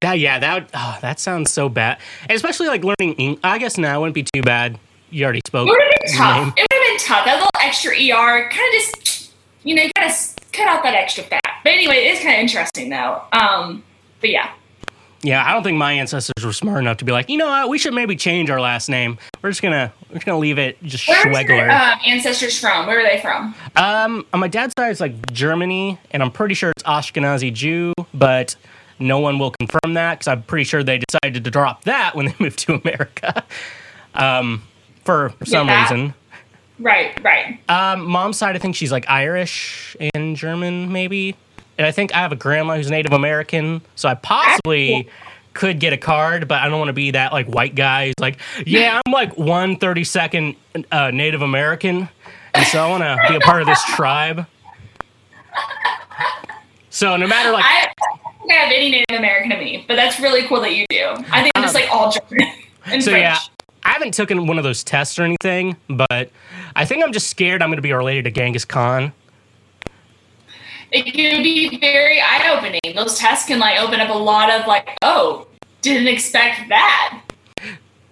That, yeah, that would, oh, that sounds so bad. And especially, like, learning English. I guess now it wouldn't be too bad. You already spoke. It would have been tough. Name. It would have been tough. That little extra E R kind of just, you know, you got to cut out that extra fat. But anyway, it's kind of interesting, though. Um, but yeah. Yeah, I don't think my ancestors were smart enough to be like, you know what, we should maybe change our last name. We're just going to we're just gonna leave it just Schwagler. Where are your uh, ancestors from? Where are they from? Um, on my dad's side, it's like Germany, and I'm pretty sure it's Ashkenazi Jew, but no one will confirm that because I'm pretty sure they decided to drop that when they moved to America um, for some yeah. reason. Right, right. Um, mom's side, I think she's like Irish and German, maybe. And I think I have a grandma who's Native American, so I possibly could get a card, but I don't want to be that, like, white guy who's like, yeah, I'm, like, one thirty-second uh, Native American, and so I want to be a part of this tribe. So no matter, like... I don't think I have any Native American in me, but that's really cool that you do. I think I'm um, just, like, all German and so, French. Yeah, I haven't taken one of those tests or anything, but I think I'm just scared I'm going to be related to Genghis Khan. It can be very eye-opening. Those tests can, like, open up a lot of, like, oh, didn't expect that.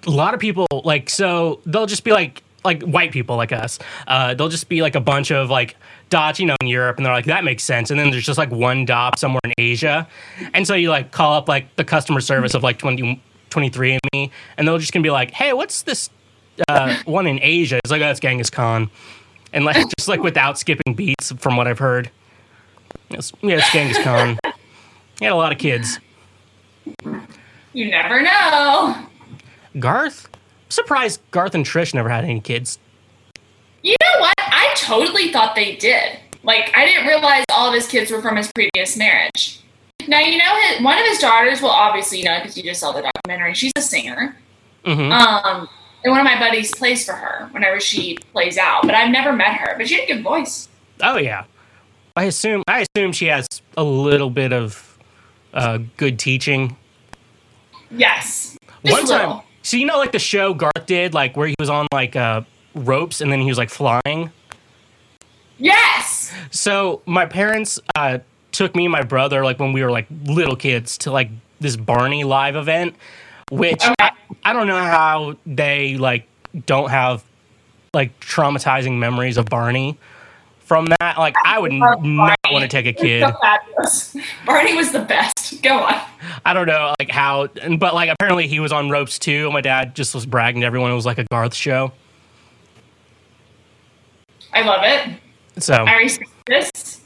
A lot of people, like, so they'll just be, like, like white people like us. Uh, they'll just be, like, a bunch of, like, dots, you know, in Europe, and they're like, that makes sense. And then there's just like one dot somewhere in Asia. And so you like call up like the customer service of like twenty-three and me, and they'll just gonna be like, hey, what's this uh, one in Asia? It's like, oh, it's Genghis Khan. And like just like without skipping beats from what I've heard. It's, yeah, it's Genghis Khan. He had a lot of kids. You never know. Garth? I'm surprised Garth and Trish never had any kids. You know what? I totally thought they did. Like, I didn't realize all of his kids were from his previous marriage. Now, you know, his, one of his daughters, well, obviously, you know, because you just saw the documentary, she's a singer. Mm-hmm. Um, and one of my buddies plays for her whenever she plays out. But I've never met her. But she had a good voice. Oh, yeah. I assume I assume she has a little bit of uh, good teaching. Yes. One little. time. So, you know, like the show Garth did, like where he was on like uh, ropes and then he was like flying? Yes. So my parents uh, took me and my brother, like when we were like little kids, to like this Barney live event, which okay. I, I don't know how they like don't have like traumatizing memories of Barney. From that, like, I would not want to take a kid. So fabulous. Barney was the best. Go on. I don't know, like, how, but, like, apparently he was on ropes, too. My dad just was bragging to everyone. It was, like, a Garth show. I love it. So. I respect this.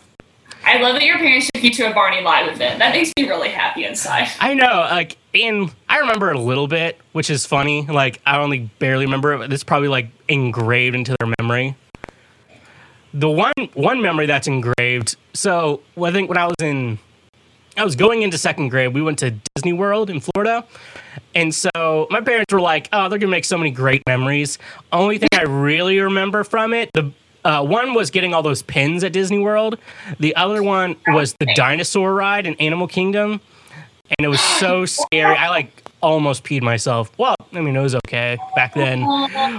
I love that your parents took you to a Barney live event. That makes me really happy inside. I know, like, and I remember it a little bit, which is funny. Like, I only barely remember it, but it's probably, like, engraved into their memory. The one one memory that's engraved, so well, I think when I was in, I was going into second grade, we went to Disney World in Florida. And so my parents were like, oh, they're going to make so many great memories. Only thing I really remember from it, the uh, one was getting all those pins at Disney World. The other one was the dinosaur ride in Animal Kingdom. And it was so scary. I like almost peed myself. Well, I mean, it was okay back then,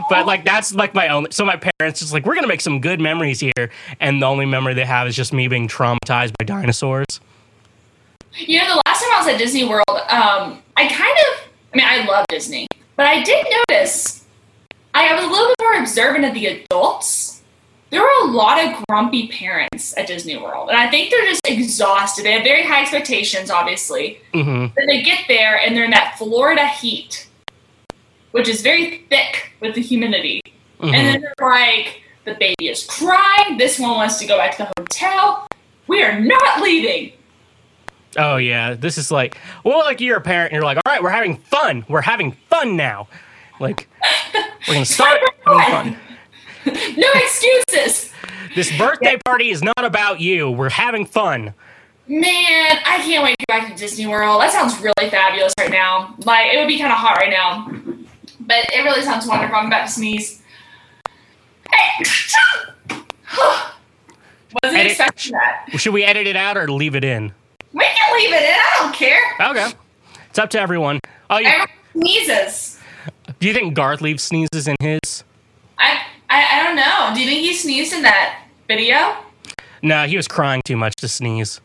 but like, that's like my only, so my parents just like, we're going to make some good memories here. And the only memory they have is just me being traumatized by dinosaurs. You know, the last time I was at Disney World, um, I kind of, I mean, I love Disney, but I did notice I, I was a little bit more observant of the adults. There were a lot of grumpy parents at Disney World, and I think they're just exhausted. They have very high expectations, obviously. Mm-hmm. But they get there, and they're in that Florida heat, which is very thick with the humidity. Mm-hmm. And then they're like, the baby is crying. This one wants to go back to the hotel. We are not leaving. Oh, yeah. This is like, well, like you're a parent, and you're like, all right, we're having fun. We're having fun now. Like, we're going to start having fun. No excuses. This birthday party is not about you. We're having fun. Man, I can't wait to go back to Disney World. That sounds really fabulous right now. Like, it would be kind of hot right now. But it really sounds wonderful. I'm about to sneeze. Hey. Wasn't edit. expecting that. Should we edit it out or leave it in? We can leave it in. I don't care. Okay. It's up to everyone. Oh, you- Everyone sneezes. Do you think Garth leaves sneezes in his? I... I, I don't know. Do you think he sneezed in that video? No, he was crying too much to sneeze.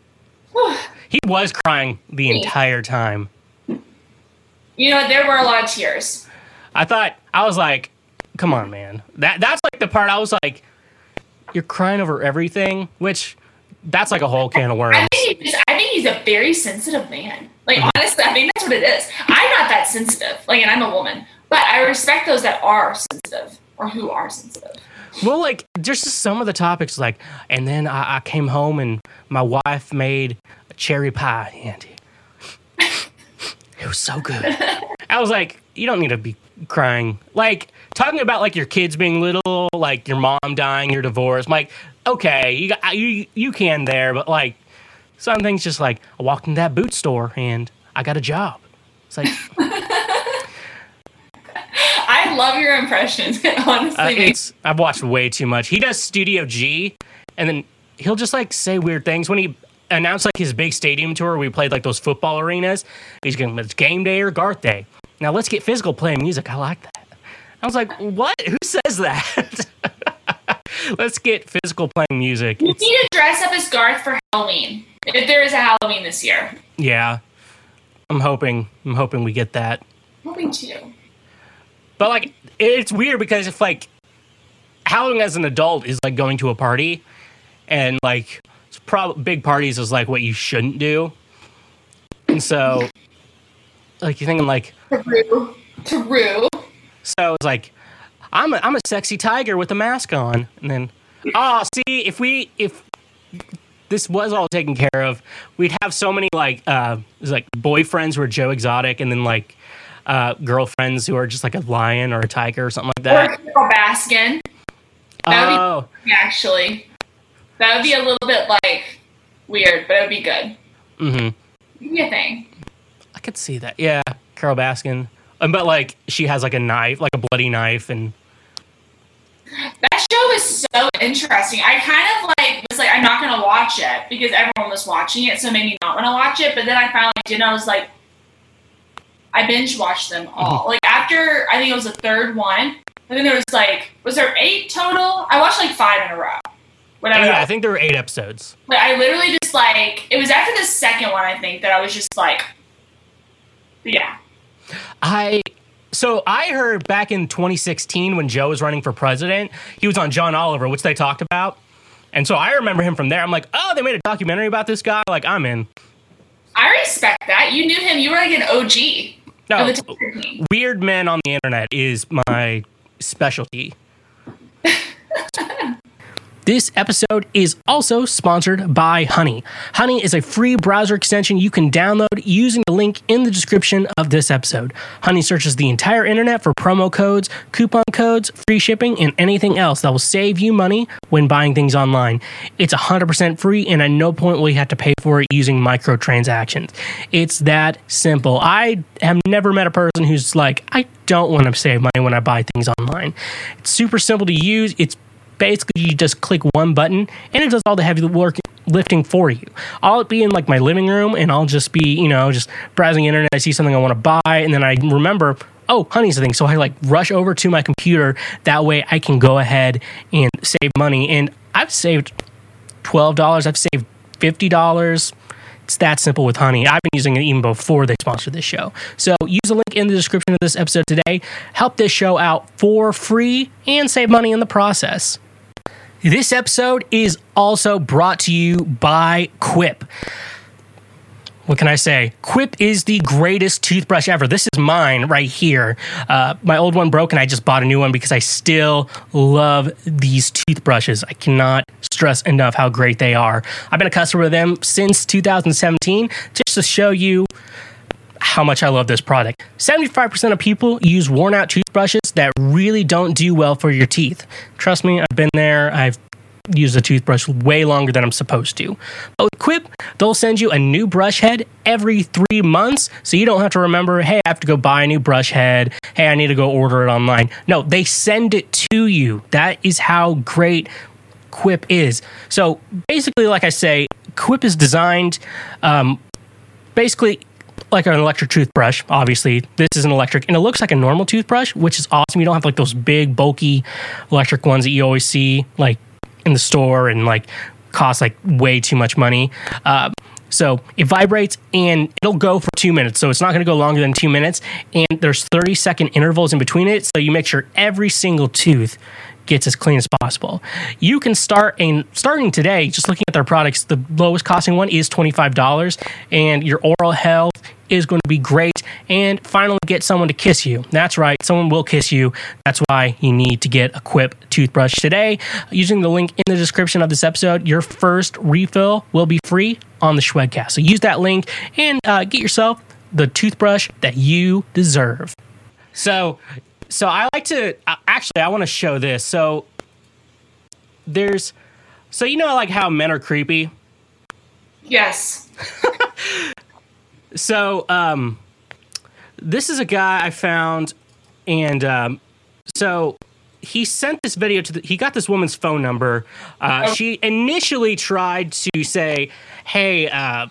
He was crying the entire time. You know, there were a lot of tears. I thought, I was like, come on, man. That That's like the part I was like, you're crying over everything, which that's like a whole can of worms. I think, he just, I think he's a very sensitive man. Like, mm-hmm. honestly, I think that's what it is. I'm not that sensitive, like, and I'm a woman. But I respect those that are sensitive. Or who are sensitive. Well, like, there's just some of the topics, like, and then I, I came home and my wife made a cherry pie, Andy. It was so good. I was like, you don't need to be crying. Like, talking about, like, your kids being little, like, your mom dying, your divorce. I'm like, okay, you, got, you, you can there, but, like, some things just, like, I walked into that boot store and I got a job. It's like... I love your impressions, honestly. Uh, it's, I've watched way too much. He does Studio G, and then he'll just, like, say weird things. When he announced, like, his big stadium tour, we played, like, those football arenas. He's going, it's game day or Garth day. Now, let's get physical playing music. I like that. I was like, what? Who says that? Let's get physical playing music. You it's... need to dress up as Garth for Halloween, if there is a Halloween this year. Yeah. I'm hoping. I'm hoping we get that. I'm hoping, too. But, like, it's weird because if, like, Halloween as an adult is, like, going to a party. and like pro- big parties is like what you shouldn't do. And so like you're thinking like true, true. So it's like I'm a, I'm a sexy tiger with a mask on, and then ah, oh, see if we if this was all taken care of, we'd have so many like uh, it was like boyfriends who are Joe Exotic, and then like uh, girlfriends who are just like a lion or a tiger or something like that. Or Carol Baskin. That oh. would be actually that would be a little bit like weird, but it would be good. Mm-hmm. It'd be a thing. I could see that. Yeah, Carol Baskin. But, like, she has, like, a knife, like a bloody knife. And that show is so interesting. I kind of, like, was like, I'm not going to watch it because everyone was watching it, so maybe not want to watch it. But then I finally did, and I was like, I binge-watched them all. Mm-hmm. Like, after, I think it was the third one, I think there was, like, was there eight total? I watched, like, five in a row. Whatever. Yeah, I think there were eight episodes. But I literally just, like, it was after the second one, I think, that I was just, like, yeah. I so I heard back in twenty sixteen when Joe was running for president, he was on John Oliver, which they talked about, and so I remember him from there. I'm like, oh, they made a documentary about this guy. Like, I'm in. I respect that. You knew him. You were like an O G. No, of the weird men on the internet is my specialty. This episode is also sponsored by Honey. Honey is a free browser extension you can download using the link in the description of this episode. Honey searches the entire internet for promo codes, coupon codes, free shipping, and anything else that will save you money when buying things online. It's one hundred percent free, and at no point will you have to pay for it using microtransactions. It's that simple. I have never met a person who's like, I don't want to save money when I buy things online. It's super simple to use. It's basically, you just click one button, and it does all the heavy work lifting for you. I'll be in, like, my living room, and I'll just be, you know, just browsing the internet. I see something I want to buy, and then I remember, oh, Honey's a thing. So I, like, rush over to my computer. That way I can go ahead and save money. And I've saved twelve dollars. I've saved fifty dollars. It's that simple with Honey. I've been using it even before they sponsored this show. So use the link in the description of this episode today. Help this show out for free and save money in the process. This episode is also brought to you by Quip. What can I say? Quip is the greatest toothbrush ever. This is mine right here. Uh, my old one broke, and I just bought a new one because I still love these toothbrushes. I cannot stress enough how great they are. I've been a customer of them since two thousand seventeen, just to show you how much I love this product. seventy-five percent of people use worn out toothbrushes that really don't do well for your teeth. Trust me, I've been there. I've used a toothbrush way longer than I'm supposed to. But with Quip, they'll send you a new brush head every three months, so you don't have to remember, hey, I have to go buy a new brush head. Hey, I need to go order it online. No, they send it to you. That is how great Quip is. So basically, like I say, Quip is designed um, basically like an electric toothbrush. Obviously, this is an electric, and it looks like a normal toothbrush, which is awesome. You don't have like those big, bulky electric ones that you always see like in the store and like cost like way too much money. Uh, so it vibrates and it'll go for two minutes. So it's not going to go longer than two minutes. And there's thirty second intervals in between it. So you make sure every single tooth gets as clean as possible. You can start, and starting today, just looking at their products, the lowest costing one is twenty-five dollars, and your oral health is going to be great. And finally, get someone to kiss you. That's right, someone will kiss you. That's why you need to get a Quip toothbrush today. Using the link in the description of this episode, your first refill will be free on the Schwagcast. So use that link and uh, get yourself the toothbrush that you deserve. So, So I like to, actually, I want to show this. So there's, so you know like how men are creepy? Yes. So um, this is a guy I found, and um, so he sent this video to, the, he got this woman's phone number. Uh, oh. She initially tried to say, hey, uh,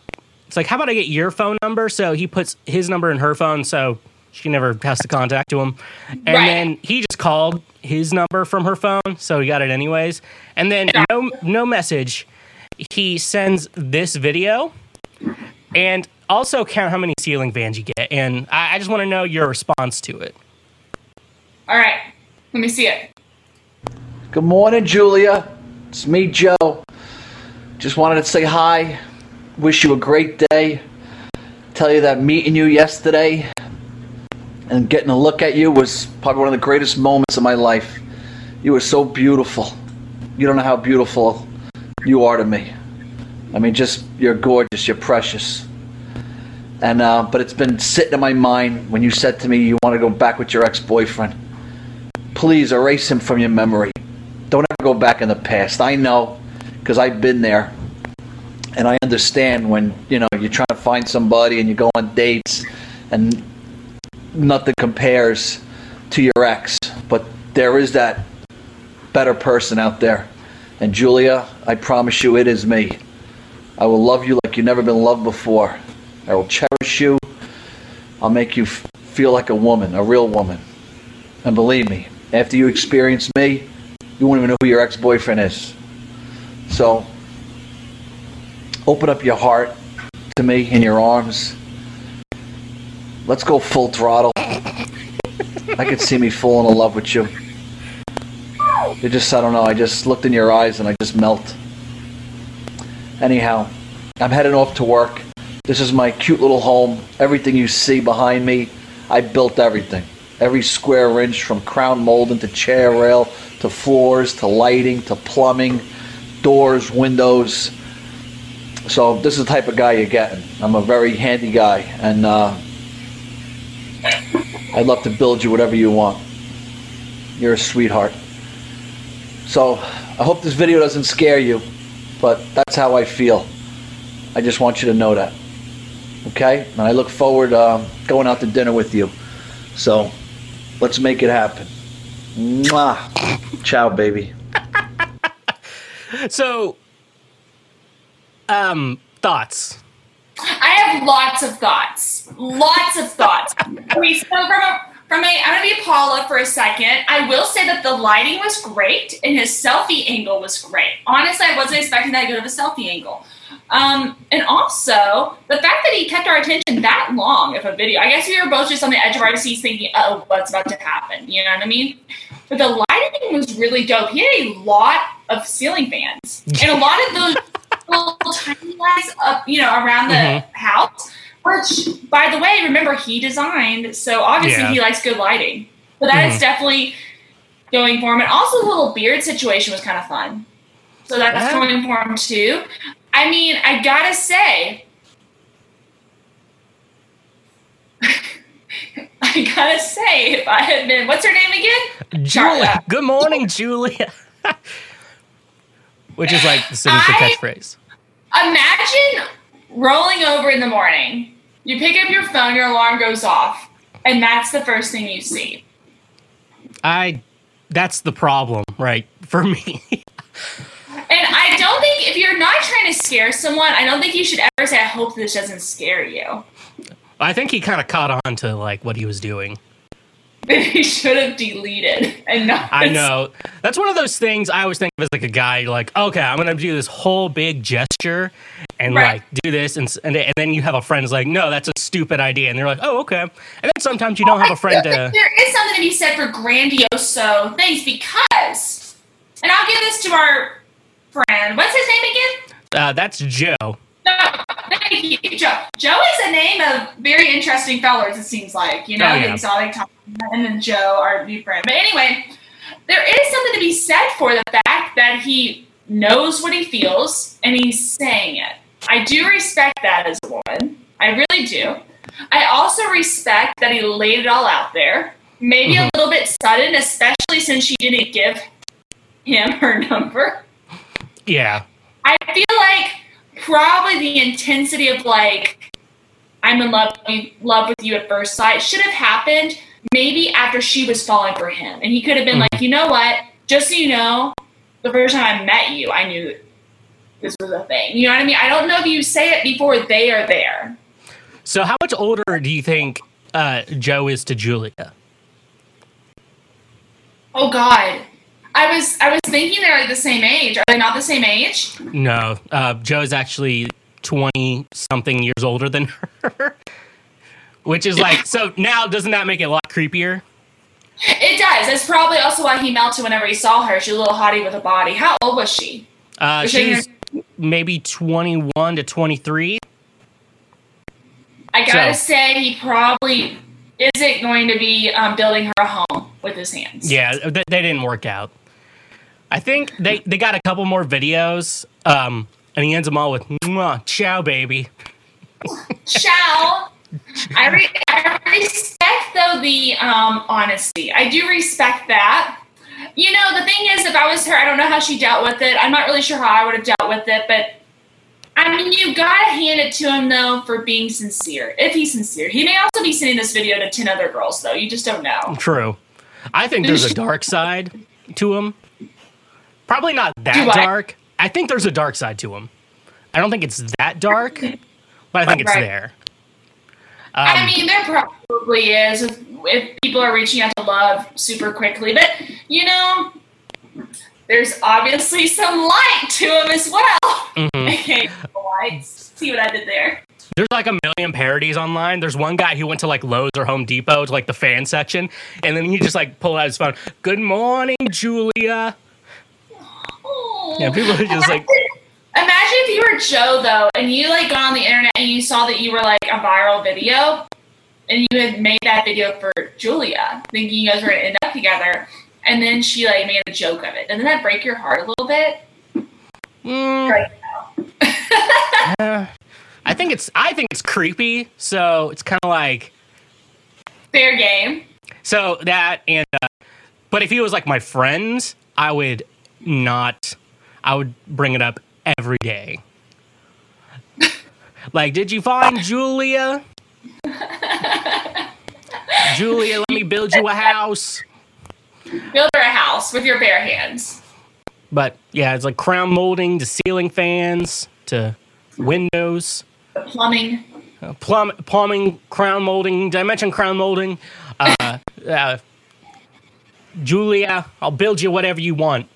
it's like, how about I get your phone number? So he puts his number in her phone, so she never has to contact to him. And right. Then he just called his number from her phone, so he got it anyways. And then no no message. He sends this video. And also count how many ceiling fans you get. And I, I just want to know your response to it. All right. Let me see it. Good morning, Julia. It's me, Joe. Just wanted to say hi, wish you a great day, tell you that meeting you yesterday and getting a look at you was probably one of the greatest moments of my life. You were so beautiful. You don't know how beautiful you are to me. I mean, just, you're gorgeous, you're precious. And uh, but it's been sitting in my mind when you said to me you want to go back with your ex-boyfriend. Please erase him from your memory. Don't ever go back in the past. I know, because I've been there. And I understand when, you know, you're trying to find somebody and you go on dates and nothing compares to your ex. But there is that better person out there. And Julia, I promise you it is me. I will love you like you've never been loved before. I will cherish you. I'll make you f- feel like a woman, a real woman. And believe me, after you experience me, you won't even know who your ex-boyfriend is. So, open up your heart to me in your arms. Let's go full throttle. I could see me falling in love with you. It just, I don't know, I just looked in your eyes and I just melt. Anyhow, I'm heading off to work. This is my cute little home. Everything you see behind me, I built everything. Every square inch, from crown molding to chair rail, to floors, to lighting, to plumbing, doors, windows. So this is the type of guy you're getting. I'm a very handy guy, and uh, I'd love to build you whatever you want. You're a sweetheart. So I hope this video doesn't scare you, but that's how I feel. I just want you to know that. Okay? And I look forward to uh, going out to dinner with you. So let's make it happen. Mwah. Ciao, baby. So, um, thoughts? I have lots of thoughts. Lots of thoughts. Okay, so from a, from a, I'm going to be Paula for a second. I will say that the lighting was great and his selfie angle was great. Honestly, I wasn't expecting that good of a selfie angle. Um, and also, the fact that he kept our attention that long of a video. I guess we were both just on the edge of our seats thinking, oh, what's about to happen? You know what I mean? But the lighting was really dope. He had a lot of ceiling fans. And a lot of those little tiny lights up, you know, around the mm-hmm. house. Which, by the way, remember, he designed. So, obviously, yeah. he likes good lighting. So, that mm-hmm. is definitely going for him. And also, the little beard situation was kind of fun. So, that's yeah. going for him, too. I mean, I gotta say, I gotta say, if I had been, what's her name again? Julia. Good morning, Julia. Which is like the signature catchphrase. Imagine rolling over in the morning. You pick up your phone, your alarm goes off, and that's the first thing you see. I, that's the problem, right, for me. And I don't think, if you're not trying to scare someone, I don't think you should ever say, I hope this doesn't scare you. I think he kind of caught on to, like, what he was doing. He should have deleted and not... I know. That's one of those things I always think of as, like, a guy, like, okay, I'm going to do this whole big gesture and, right. like, do this. And, and and then you have a friend who's like, no, that's a stupid idea. And they're like, oh, okay. And then sometimes you don't oh, have I a friend to... There is something to be said for grandiose things because... And I'll give this to our... friend. What's his name again? Uh, that's Joe. No, thank you, Joe. Joe is a name of very interesting fellas, it seems like. You know, oh, yeah. exotic talk. And then Joe, our new friend. But anyway, there is something to be said for the fact that he knows what he feels and he's saying it. I do respect that as a woman. I really do. I also respect that he laid it all out there. Maybe mm-hmm. a little bit sudden, especially since she didn't give him her number. Yeah. I feel like probably the intensity of, like, I'm in love, love with you at first sight should have happened maybe after she was falling for him. And he could have been mm-hmm. like, you know what? Just so you know, the first time I met you, I knew this was a thing. You know what I mean? I don't know if you say it before they are there. So how much older do you think uh, Joe is to Julia? Oh, God. I was I was thinking they're the same age. Are they not the same age? No. Uh, Joe's actually twenty-something years older than her. Which is like, so now doesn't that make it a lot creepier? It does. That's probably also why he melted whenever he saw her. She's a little hottie with a body. How old was she? Uh, she was maybe twenty-one to twenty-three. I gotta so. say, he probably isn't going to be um, building her a home with his hands. Yeah, they, they didn't work out. I think they, they got a couple more videos, um, and he ends them all with, mwah, ciao, baby. Ciao. I, re- I respect, though, the um, honesty. I do respect that. You know, the thing is, if I was her, I don't know how she dealt with it. I'm not really sure how I would have dealt with it, but I mean, you gotta hand it to him, though, for being sincere. If he's sincere. He may also be sending this video to ten other girls, though. You just don't know. True. I think there's a dark side to him. Probably not that dark. I think there's a dark side to him. I don't think it's that dark, but I think it's there. Um, I mean, there probably is if, if people are reaching out to love super quickly. But, you know, there's obviously some light to him as well. Mm-hmm. Okay, lights. See what I did there? There's like a million parodies online. There's one guy who went to like Lowe's or Home Depot to like the fan section, and then he just like pulled out his phone. Good morning, Julia. Oh. Yeah, people are just like. Imagine if you were Joe, though, and you like got on the internet and you saw that you were like a viral video, and you had made that video for Julia, thinking you guys were gonna end up together, and then she like made a joke of it. Doesn't that break your heart a little bit? Mm. Right now. uh, I think it's I think it's creepy. So it's kind of like fair game. So that and uh, but if he was like my friends, I would not. I would bring it up every day. Like, did you find Julia? Julia, let me build you a house. Build her a house with your bare hands. But, yeah, it's like crown molding to ceiling fans to windows. Plumbing. Uh, plum, plumbing, crown molding. Did I mention crown molding? Uh, uh, Julia, I'll build you whatever you want.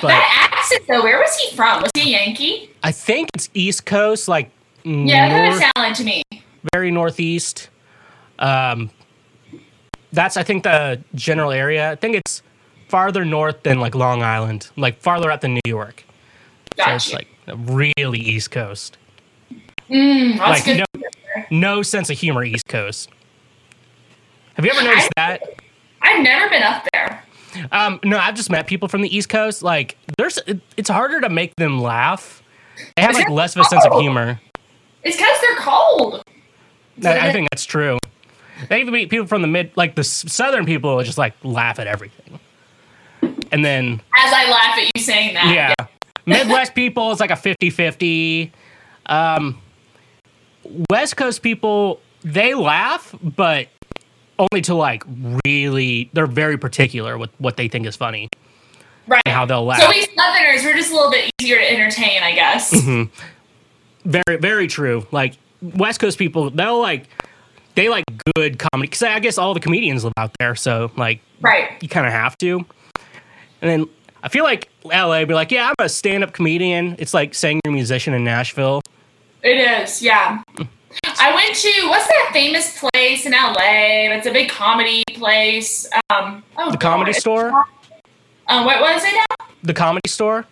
But that accent, though, where was he from? Was he a Yankee? I think it's East Coast, like yeah, that would sound like to me. Very northeast. Um, that's I think the general area. I think it's farther north than like Long Island, like farther out than New York. Gotcha. So it's like really East Coast. Mm, that's like good. No, no sense of humor, East Coast. Have you ever noticed I've, that? I've never been up there. Um, no, I've just met people from the East Coast. Like, there's, it, it's harder to make them laugh. They have like less of a sense of humor. It's because they're cold. I, I think that's true. They even meet people from the mid, like the southern people, just like laugh at everything. And then, as I laugh at you saying that, yeah, yeah. Midwest people is like a fifty-fifty. Um, West Coast people, they laugh, but. Only to like really, they're very particular with what they think is funny, right? And how they'll laugh. So we Southerners, we're just a little bit easier to entertain, I guess. Mm-hmm. Very, very true. Like West Coast people, they'll like they like good comedy because I guess all the comedians live out there, so like, right? You kind of have to. And then I feel like L A be like, yeah, I'm a stand-up comedian. It's like saying you're a musician in Nashville. It is, yeah. I went to, what's that famous place in L A? It's a big comedy place. Um, oh, the Comedy God. Store? Um, what was it now? The Comedy Store?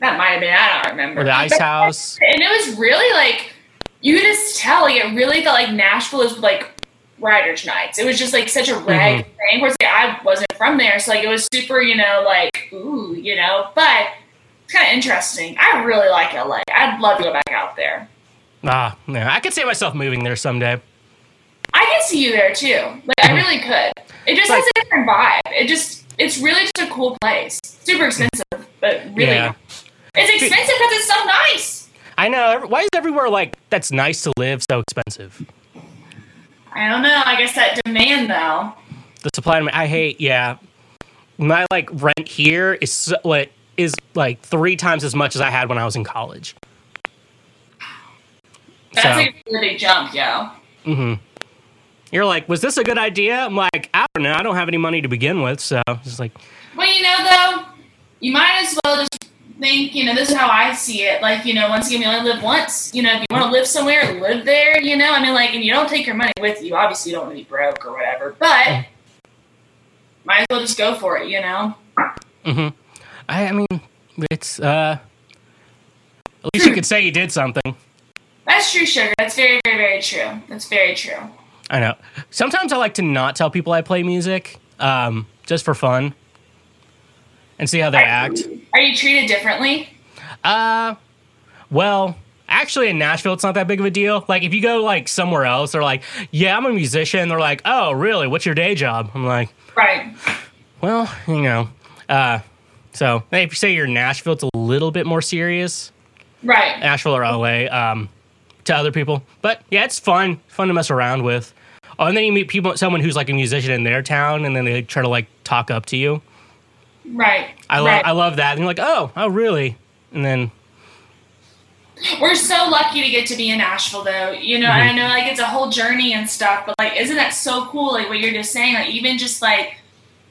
That might have been, I don't remember. Or the Ice but, House. And it was really like, you could just tell, like, it really felt like Nashville is like writers' nights. It was just like such a rag mm-hmm. thing. Of course, like, I wasn't from there, so like it was super, you know, like, ooh, you know, but it's kind of interesting. I really like L A. I'd love to go back out there. Ah, yeah. I could see myself moving there someday. I can see you there too. Like I really could. It just like, has a different vibe. It just it's really just a cool place. Super expensive, but really yeah. It's expensive because it's so nice. I know. Why is everywhere like that's nice to live so expensive? I don't know. I guess that demand though. The supply and demand. I hate. Yeah, my like rent here is so, what is like three times as much as I had when I was in college. That's so. Like a really big jump, yo. Mm-hmm. You're like, was this a good idea? I'm like, I don't know. I don't have any money to begin with, so it's like. Well, you know, though, you might as well just think, you know, this is how I see it. Like, you know, once again, we only live once. You know, if you want to live somewhere, live there. You know, I mean, like, and you don't take your money with you. Obviously, you don't want to be broke or whatever, but mm-hmm. might as well just go for it. You know. Mm-hmm. I, I mean, It's, uh, at least you could say you did something. That's true, Sugar. That's very, very, very true. That's very true. I know. Sometimes I like to not tell people I play music, um, just for fun, and see how they are, act. Are you treated differently? Uh, well, actually in Nashville, it's not that big of a deal. Like, if you go, like, somewhere else, they're like, yeah, I'm a musician. They're like, oh, really? What's your day job? I'm like... Right. Well, you know, uh, so if you say you're in Nashville, it's a little bit more serious. Right. Nashville or L A, um, to other people. But yeah, it's fun, fun to mess around with. Oh, and then you meet people, someone who's like a musician in their town, and then they try to like talk up to you. Right. I love, right. I love that. And you're like, oh, oh, really? And then. We're so lucky to get to be in Nashville, though. You know, mm-hmm. I know, like, it's a whole journey and stuff, but, like, isn't that so cool, like, what you're just saying? Like, even just, like,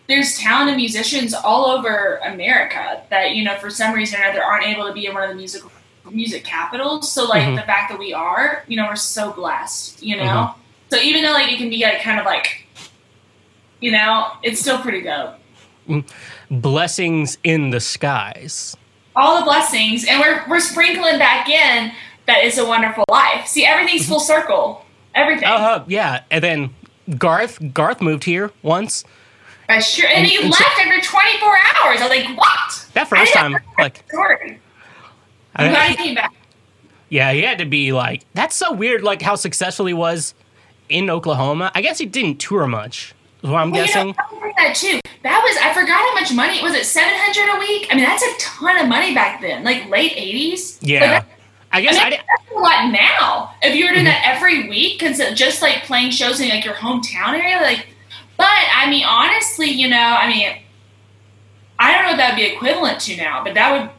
there's talented musicians all over America that, you know, for some reason or another aren't able to be in one of the music, music capitals. So, like, mm-hmm. the fact that we are, you know, we're so blessed, you know? Mm-hmm. So even though, like, it can be, like, kind of, like, you know, it's still pretty dope. Blessings in the skies. All the blessings, and we're we're sprinkling back in that it's a wonderful life. See, everything's full circle. Everything. Oh, uh-huh, yeah. And then Garth Garth moved here once. Uh, sure, and, and he and left so, after twenty-four hours. I was like, what? That first time, like, story. I, I'm glad he came back. Yeah, he had to be like, that's so weird. Like how successful he was in Oklahoma. I guess he didn't tour much. Well, I'm well, guessing. You know, that too. That was, I forgot how much money, was it seven hundred a week? I mean, that's a ton of money back then, like late eighties. Yeah. Like that, I guess I, mean, I that's a lot now. If you were doing mm-hmm. that every week, because just like playing shows in like your hometown area, like, but I mean, honestly, you know, I mean, I don't know what that would be equivalent to now, but that would,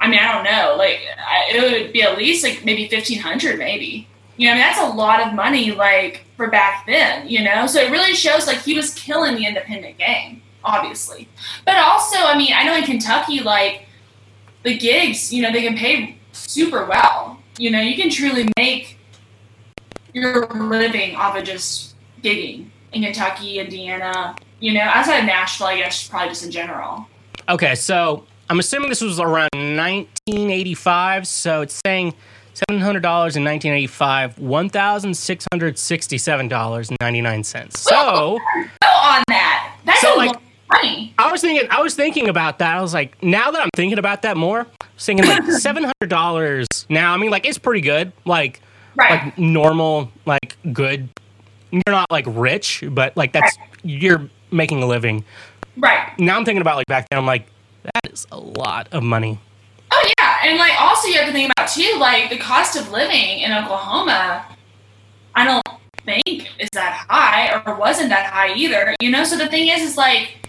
I mean, I don't know. Like, I, it would be at least like maybe fifteen hundred maybe. You know, I mean, that's a lot of money, like, for back then, you know? So it really shows, like, he was killing the independent game, obviously. But also, I mean, I know in Kentucky, like, the gigs, you know, they can pay super well. You know, you can truly make your living off of just gigging in Kentucky, Indiana, you know? Outside of Nashville, I guess, probably just in general. Okay, so I'm assuming this was around nineteen eighty-five, so it's saying... seven hundred dollars in nineteen eighty-five, one thousand six hundred sixty-seven dollars and ninety-nine cents. So, go on that. That's so, like, funny. I was thinking, I was thinking about that. I was like, now that I'm thinking about that more, I was thinking like seven hundred dollars now. I mean, like, it's pretty good. Like, right. Like normal, like good. You're not like rich, but like that's, right. You're making a living. Right. Now I'm thinking about like back then, I'm like, that is a lot of money. Oh, yeah. And, like, also you have to think about, too, like, the cost of living in Oklahoma, I don't think is that high or wasn't that high either, you know? So the thing is, is, like,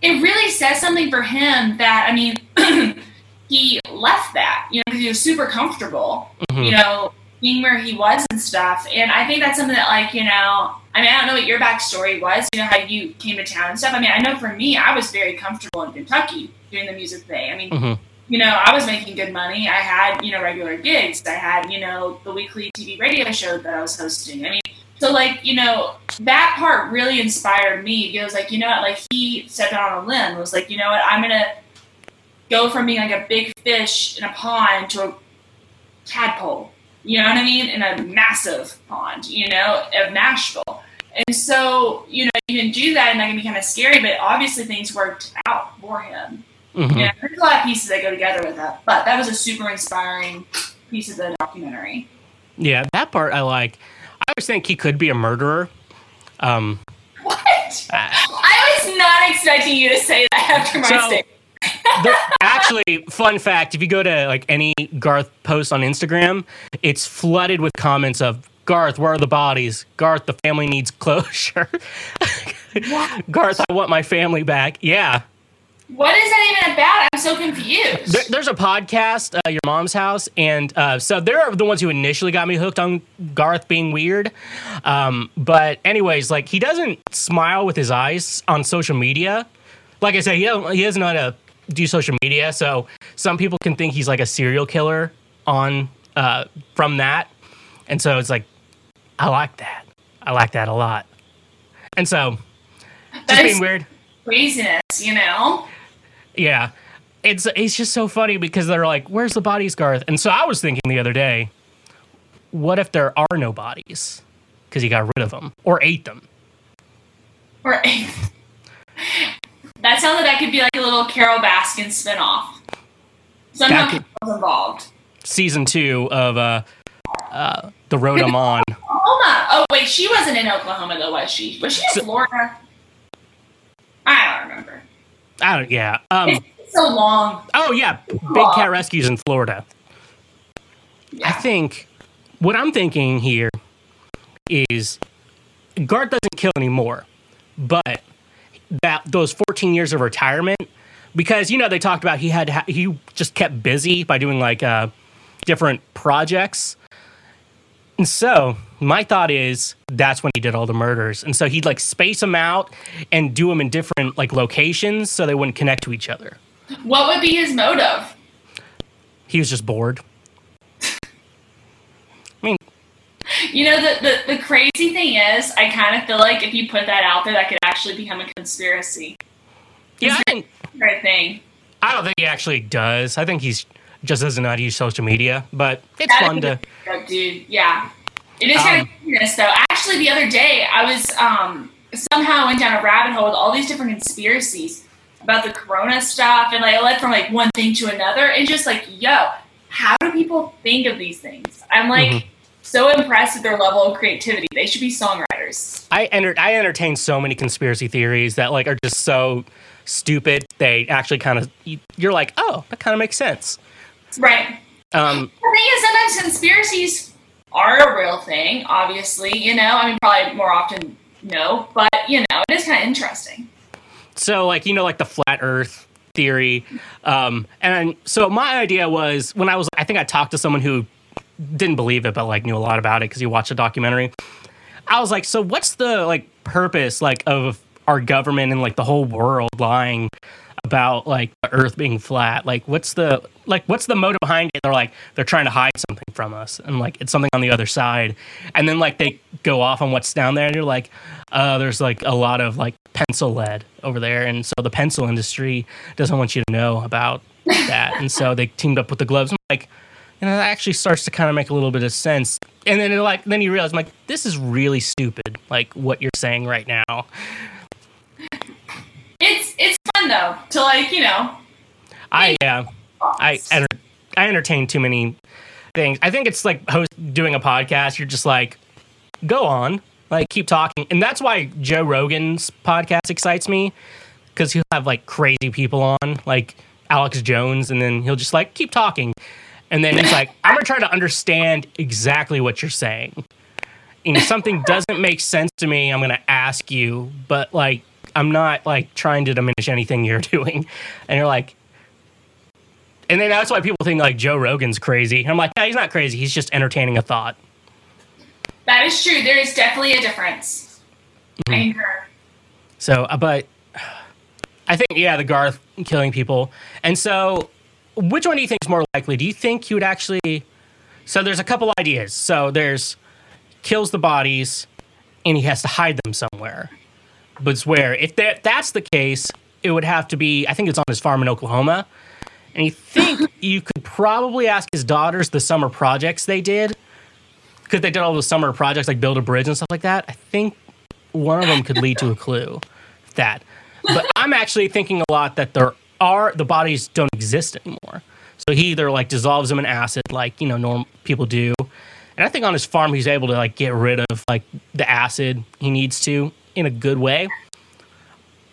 it really says something for him that, I mean, he left that, you know, because he was super comfortable, mm-hmm. you know, being where he was and stuff. And I think that's something that, like, you know, I mean, I don't know what your backstory was, you know, how you came to town and stuff. I mean, I know for me, I was very comfortable in Kentucky doing the music thing. I mean, mm-hmm. You know, I was making good money. I had, you know, regular gigs. I had, you know, the weekly T V radio show that I was hosting. I mean, so, like, you know, that part really inspired me. It was like, you know what, like, he stepped out on a limb. It was like, you know what, I'm going to go from being, like, a big fish in a pond to a tadpole. You know what I mean? In a massive pond, you know, of Nashville. And so, you know, you can do that and that can be kind of scary, but obviously things worked out for him. Mm-hmm. Yeah, there's a lot of pieces that go together with that, but that was a super inspiring piece of the documentary. Yeah, that part I like. I always think he could be a murderer. Um, what? I, I was not expecting you to say that after my so, statement. Actually, fun fact, if you go to like any Garth post on Instagram, it's flooded with comments of, Garth, where are the bodies? Garth, the family needs closure. Garth, I want my family back. Yeah. What is that even about? I'm so confused. There, there's a podcast, uh, Your Mom's House, and uh, so they're the ones who initially got me hooked on Garth being weird. Um, but anyways, like, he doesn't smile with his eyes on social media. Like I said, he doesn't, he doesn't know how to do social media, so some people can think he's like a serial killer on uh, from that. And so it's like, I like that. I like that a lot. And so, just being weird. Craziness, you know? Yeah. it's it's just so funny because they're like, where's the bodies, Garth? And so I was thinking the other day, what if there are no bodies because he got rid of them or ate them? Or ate them. That sounded like that could be like a little Carol Baskin spinoff. Somehow could, involved. Season two of uh, uh, The Road I'm On. Oklahoma. Oh, wait, she wasn't in Oklahoma, though, was she? Was she in so, Florida? I don't remember. I don't, yeah. Um, it's so long. Oh, yeah. So Big long. Cat Rescue's in Florida. Yeah. I think what I'm thinking here is Garth doesn't kill anymore, but that those fourteen years of retirement, because, you know, they talked about he had he just kept busy by doing like uh, different projects. And so my thought is that's when he did all the murders. And so he'd like space them out and do them in different like locations so they wouldn't connect to each other. What would be his motive? He was just bored. I mean, you know, the, the, the crazy thing is I kind of feel like if you put that out there, that could actually become a conspiracy. Yeah, I think, thing. I don't think he actually does. I think he's just doesn't know how to use social media, but it's that fun to. Up, dude, yeah, it is um, kind of curious though. Actually, the other day I was um, somehow went down a rabbit hole with all these different conspiracies about the Corona stuff, and like I led from like one thing to another, and just like, yo, how do people think of these things? I'm like mm-hmm. so impressed with their level of creativity. They should be songwriters. I enter- I entertain so many conspiracy theories that like are just so stupid. They actually kind of, you're like, oh, that kind of makes sense, right? Um the thing is, sometimes conspiracies are a real thing, obviously, you know, I mean, probably more often no, but you know, it is kind of interesting. So like, you know, like the flat earth theory, um and so my idea was, when I was, I think I talked to someone who didn't believe it but like knew a lot about it because he watched a documentary. I was like, so what's the like purpose like of our government and like the whole world lying about like the earth being flat? Like what's the like what's the motive behind it? They're like, they're trying to hide something from us, and like it's something on the other side. And then like they go off on what's down there, and you're like, uh there's like a lot of like pencil lead over there, and so the pencil industry doesn't want you to know about that. And so they teamed up with the gloves. I'm like, you know, that actually starts to kind of make a little bit of sense. And then it like then you realize, I'm like, this is really stupid, like what you're saying right now. It's it's fun though to like, you know. I yeah, uh, I enter- I entertain too many things. I think it's like host doing a podcast. You're just like, go on, like keep talking, and that's why Joe Rogan's podcast excites me, because he'll have like crazy people on, like Alex Jones, and then he'll just like keep talking, and then he's like, I'm gonna try to understand exactly what you're saying, and if something doesn't make sense to me, I'm gonna ask you, but like, I'm not like trying to diminish anything you're doing. And you're like, and then that's why people think like Joe Rogan's crazy. And I'm like, no, he's not crazy. He's just entertaining a thought. That is true. There is definitely a difference. Mm-hmm. I concur. So, but I think, yeah, the Garth killing people. And so which one do you think is more likely? Do you think he would actually, so there's a couple ideas. So there's kills the bodies and he has to hide them somewhere. But it's where, if that that's the case, it would have to be, I think it's on his farm in Oklahoma. And you think you could probably ask his daughters the summer projects they did, because they did all those summer projects, like build a bridge and stuff like that. I think one of them could lead to a clue that. But I'm actually thinking a lot that there are, the bodies don't exist anymore. So he either like dissolves them in acid, like, you know, normal people do. And I think on his farm, he's able to like get rid of like the acid he needs to, in a good way,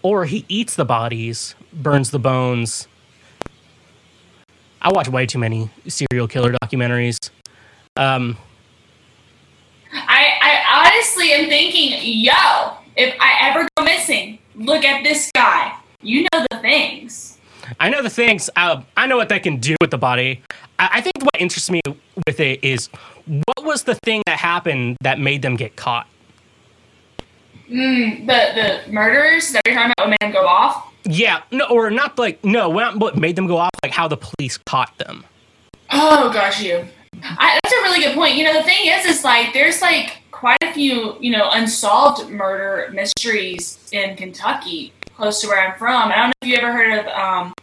or he eats the bodies, burns the bones. I watch way too many serial killer documentaries. Um, I, I honestly am thinking, yo, if I ever go missing, look at this guy. You know the things. I know the things. Uh, I know what they can do with the body. I, I think what interests me with it is, what was the thing that happened that made them get caught? Mm, the the murders that you're talking about made them go off? Yeah, no, or not like, no, not what made them go off, like how the police caught them. Oh, gosh, you. I, that's a really good point. You know, the thing is, is like, there's like quite a few, you know, unsolved murder mysteries in Kentucky, close to where I'm from. I don't know if you ever heard of um,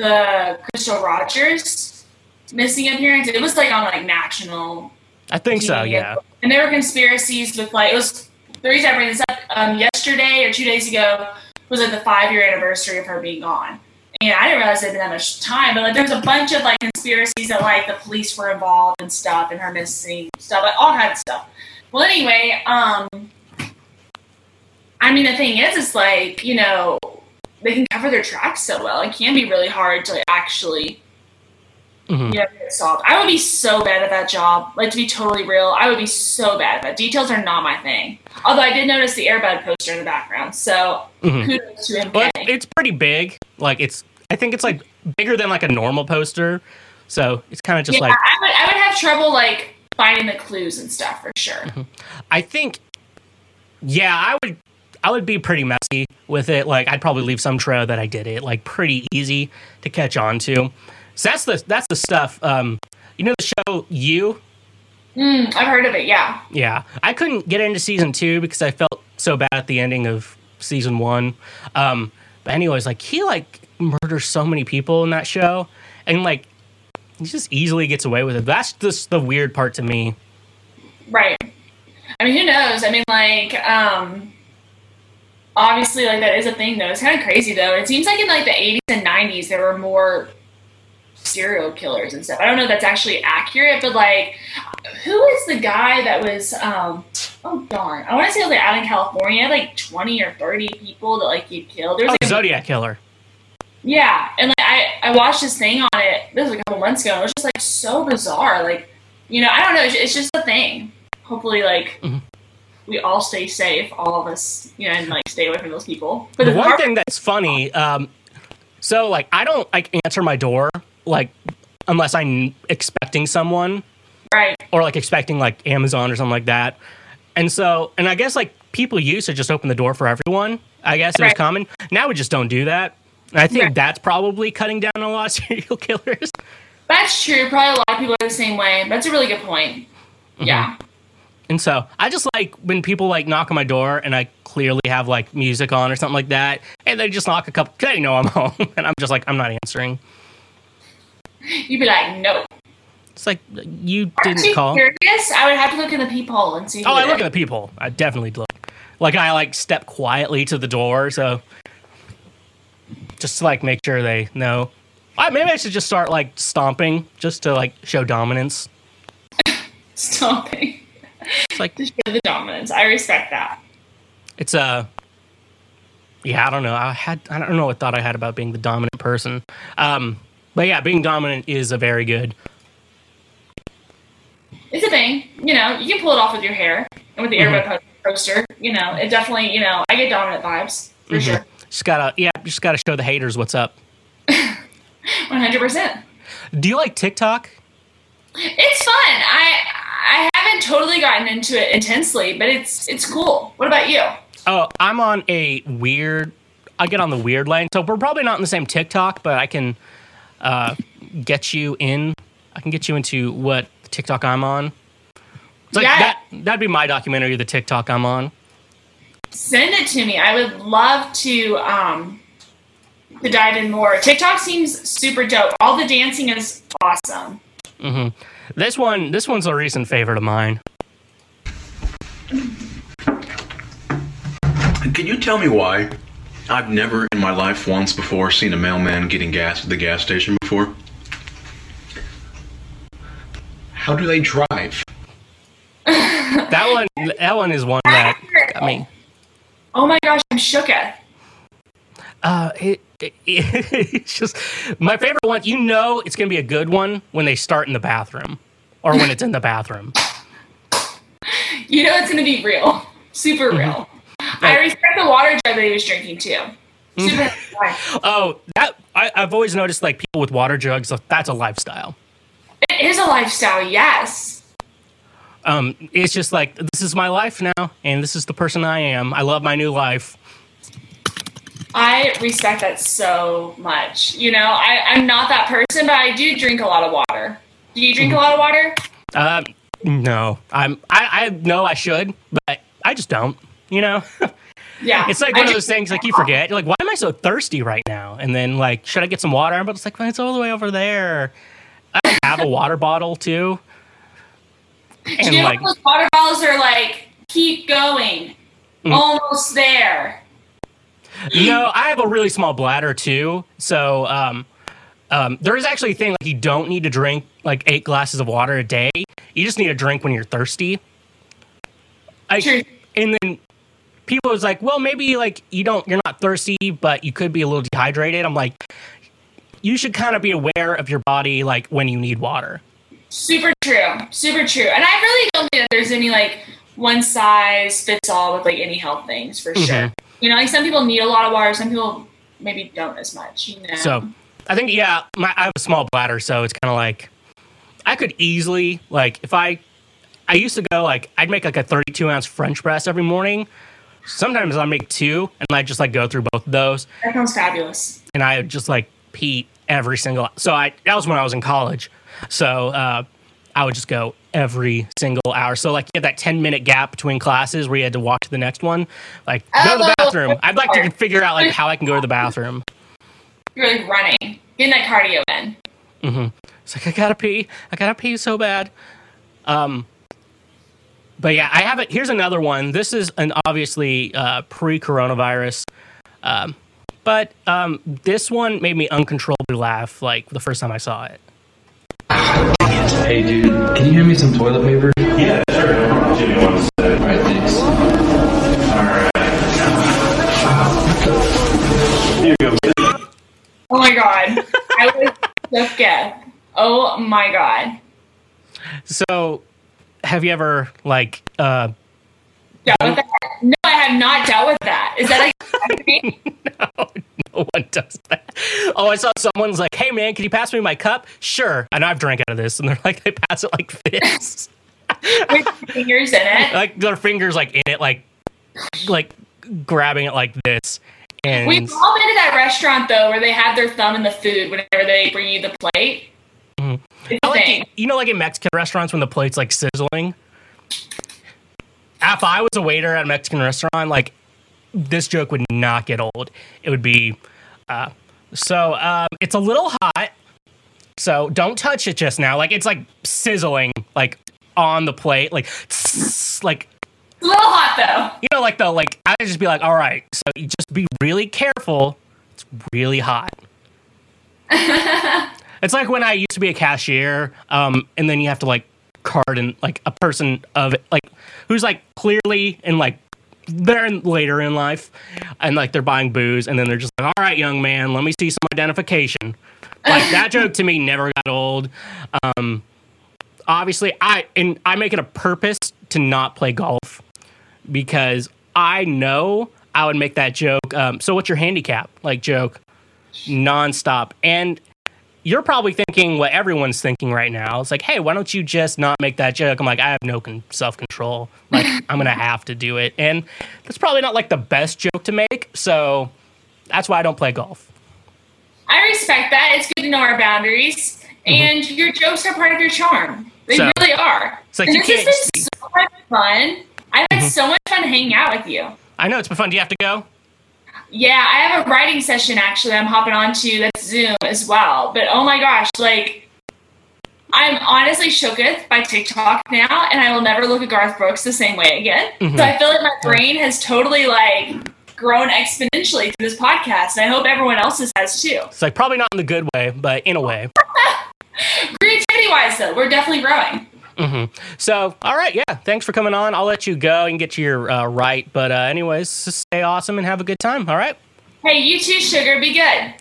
the Crystal Rogers missing appearance. It was like on like national. I think T V. So, yeah. And there were conspiracies with like, it was, the reason I bring this up, um, yesterday or two days ago was like the five year anniversary of her being gone. And I didn't realize it had been that much time, but like there was a bunch of like conspiracies that like the police were involved and stuff, and her missing stuff, like all kinds of stuff. Well, anyway, um, I mean, the thing is, it's like, you know, they can cover their tracks so well. It can be really hard to like, actually mm-hmm. you know, get it solved. I would be so bad at that job. Like, to be totally real, I would be so bad at that. Details are not my thing. Although I did notice the Airbud poster in the background, so mm-hmm. kudos to him. Well, it's pretty big. Like, it's, I think it's, like, bigger than, like, a normal poster. So it's kind of just yeah, like... I would, I would have trouble, like, finding the clues and stuff for sure. Mm-hmm. I think, yeah, I would... I would be pretty messy with it. Like, I'd probably leave some trail that I did it, like, pretty easy to catch on to. So that's the that's the stuff. Um, you know the show You? Mm, I've heard of it, yeah. Yeah. I couldn't get into season two because I felt so bad at the ending of season one. Um, but anyways, like, he, like, murders so many people in that show. And, like, he just easily gets away with it. That's just the weird part to me. Right. I mean, who knows? I mean, like, um... obviously, like, that is a thing, though. It's kind of crazy, though. It seems like in, like, the eighties and nineties, there were more serial killers and stuff. I don't know if that's actually accurate, but, like, who is the guy that was, um, oh, darn. I want to say, like, out in California, like, twenty or thirty people that, like, he'd killed. There was, oh, like, Zodiac Killer. Yeah. And, like, I, I watched this thing on it. This was a couple months ago. And it was just, like, so bizarre. Like, you know, I don't know. It's, it's just a thing. Hopefully, like... Mm-hmm. we all stay safe, all of us, you know, and, like, stay away from those people. But the one thing that's funny, um, so, like, I don't, like, answer my door, like, unless I'm expecting someone. Right. Or, like, expecting, like, Amazon or something like that. And so, and I guess, like, people used to just open the door for everyone. I guess it was common. Now we just don't do that. And I think that's probably cutting down a lot of serial killers. That's true. Probably a lot of people are the same way. That's a really good point. Mm-hmm. Yeah. And so I just like when people like knock on my door and I clearly have like music on or something like that. And they just knock a couple, cause they know I'm home. And I'm just like, I'm not answering. You'd be like, no. It's like, you Aren't didn't you call. Curious? I would have to look in the peephole and see. Oh, I look in the peephole. I definitely look. Like I like step quietly to the door. So just to like make sure they know. I, maybe I should just start like stomping just to like show dominance. Stomping. It's like to show the dominance. I respect that. It's a, uh, yeah. I don't know. I had. I don't know what thought I had about being the dominant person. Um, but yeah, being dominant is a very good. It's a thing. You know, you can pull it off with your hair and with the mm-hmm. Airbud poster. You know, it definitely. You know, I get dominant vibes for mm-hmm. sure. Just gotta. Yeah, just gotta show the haters what's up. One hundred percent. Do you like TikTok? It's fun. I. I haven't totally gotten into it intensely, but it's it's cool. What about you? Oh, I'm on a weird... I get on the weird lane. So we're probably not in the same TikTok, but I can uh, get you in. I can get you into what TikTok I'm on. It's like yeah. that, that'd be my documentary, the TikTok I'm on. Send it to me. I would love to, um, to dive in more. TikTok seems super dope. All the dancing is awesome. Mm-hmm. This one, this one's a recent favorite of mine. Can you tell me why I've never in my life once before seen a mailman getting gas at the gas station before? How do they drive? That one, that one is one that I mean. Oh my gosh, I'm shook at. Uh, it, it, it's just my favorite one. You know, it's gonna be a good one when they start in the bathroom, or when it's in the bathroom. You know, it's gonna be real, super real. Mm-hmm. I respect the water jug that he was drinking too. Super. Oh, that I, I've always noticed, like people with water jugs. That's a lifestyle. It is a lifestyle, yes. Um, it's just like this is my life now, and this is the person I am. I love my new life. I respect that so much. You know, I, I'm not that person, but I do drink a lot of water. Do you drink a lot of water? Um, no, I'm. I, I know I should, but I just don't. You know, Yeah. It's like one of those things, like, you forget. You're like, why am I so thirsty right now? And then, like, should I get some water? But it's like, well, it's all the way over there. I don't have a water bottle, too. And, you know, like, those water bottles are like, keep going. Mm-hmm. Almost there. No, I have a really small bladder, too. So, um, um, there is actually a thing, like, you don't need to drink, like, eight glasses of water a day. You just need to drink when you're thirsty. I, True. And then people was like, well, maybe, like, you don't, you're not thirsty, but you could be a little dehydrated. I'm like, you should kind of be aware of your body, like, when you need water. Super true. Super true. And I really don't think that there's any, like, one size fits all with, like, any health things, for mm-hmm. sure. You know, like, some people need a lot of water. Some people maybe don't as much, you know? So, I think, yeah, my, I have a small bladder, so it's kind of like, I could easily, like, if I, I used to go, like, I'd make, like, a thirty-two ounce French press every morning. Sometimes I'll make two, and I just, like, go through both of those. That sounds fabulous. And I would just, like, pee every single, so I, that was when I was in college. So, uh, I would just go every single hour. So, like, you had that ten minute gap between classes where you had to walk to the next one. Like, oh, go to the bathroom. I'd like to figure out, like, how I can go to the bathroom. You're, like, running. Getting that cardio in. Mm-hmm. It's like, I gotta pee. I gotta pee so bad. Um, but, yeah, I have it. Here's another one. This is an obviously uh, pre-coronavirus. Um, but um, this one made me uncontrollably laugh, like, the first time I saw it. Hey, dude, can you hand me some toilet paper? Yeah, sure. Jimmy wants to. All right, thanks. All right. Here you go. Oh, my God. I was so scared. Oh, my God. So, have you ever, like, uh... dealt with that? No, I have not dealt with that. Is that like... No, no one does that. Oh, I saw someone's like, hey, man, can you pass me my cup? Sure. And I've drank out of this. And they're like, they pass it like this. With fingers in it? Like, their fingers, like, in it, like, like grabbing it like this. And... we've all been to that restaurant, though, where they have their thumb in the food whenever they bring you the plate. Mm-hmm. It's I like it, you know, like in Mexican restaurants when the plate's, like, sizzling? If I was a waiter at a Mexican restaurant, like, this joke would not get old. It would be, uh, so, um, it's a little hot, so don't touch it just now. Like, it's, like, sizzling, like, on the plate, like, tss, like. A little hot, though. You know, like, the, like, I'd just be like, all right, so you just be really careful. It's really hot. It's like when I used to be a cashier, um, and then you have to, like, card in, like, a person of, like, who's, like, clearly in, like, they're in, later in life, and, like, they're buying booze, and then they're just like, all right, young man, let me see some identification. Like, that joke to me never got old. Um, obviously, I and I make it a purpose to not play golf because I know I would make that joke. Um, so what's your handicap? Like, joke nonstop. And you're probably thinking what everyone's thinking right now. It's like, hey, why don't you just not make that joke? I'm like, I have no con- self-control. Like, I'm going to have to do it. And that's probably not, like, the best joke to make. So that's why I don't play golf. I respect that. It's good to know our boundaries. Mm-hmm. And your jokes are part of your charm. They so, really are. It's like, and you this has been so much fun. I've had mm-hmm. so much fun hanging out with you. I know. It's been fun. Do you have to go? Yeah, I have a writing session, actually, I'm hopping on to that's Zoom as well. But, oh, my gosh, like, I'm honestly shooketh by TikTok now, and I will never look at Garth Brooks the same way again. Mm-hmm. So I feel like my brain has totally, like, grown exponentially through this podcast, and I hope everyone else's has, too. It's, like, probably not in the good way, but in a way. Creativity-wise, though, we're definitely growing. Mm-hmm. So, all right, yeah, thanks for coming on. I'll let you go and get to your uh, right. But uh, anyways, stay awesome and have a good time, all right? Hey, you too, sugar. Be good.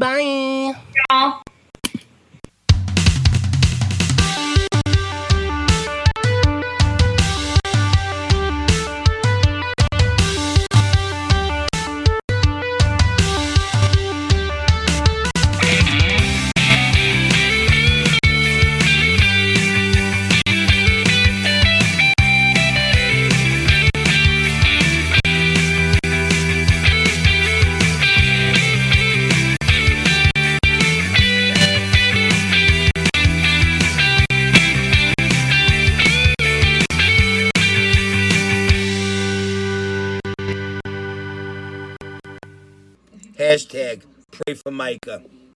Bye. Y'all. Hashtag pray for Micah.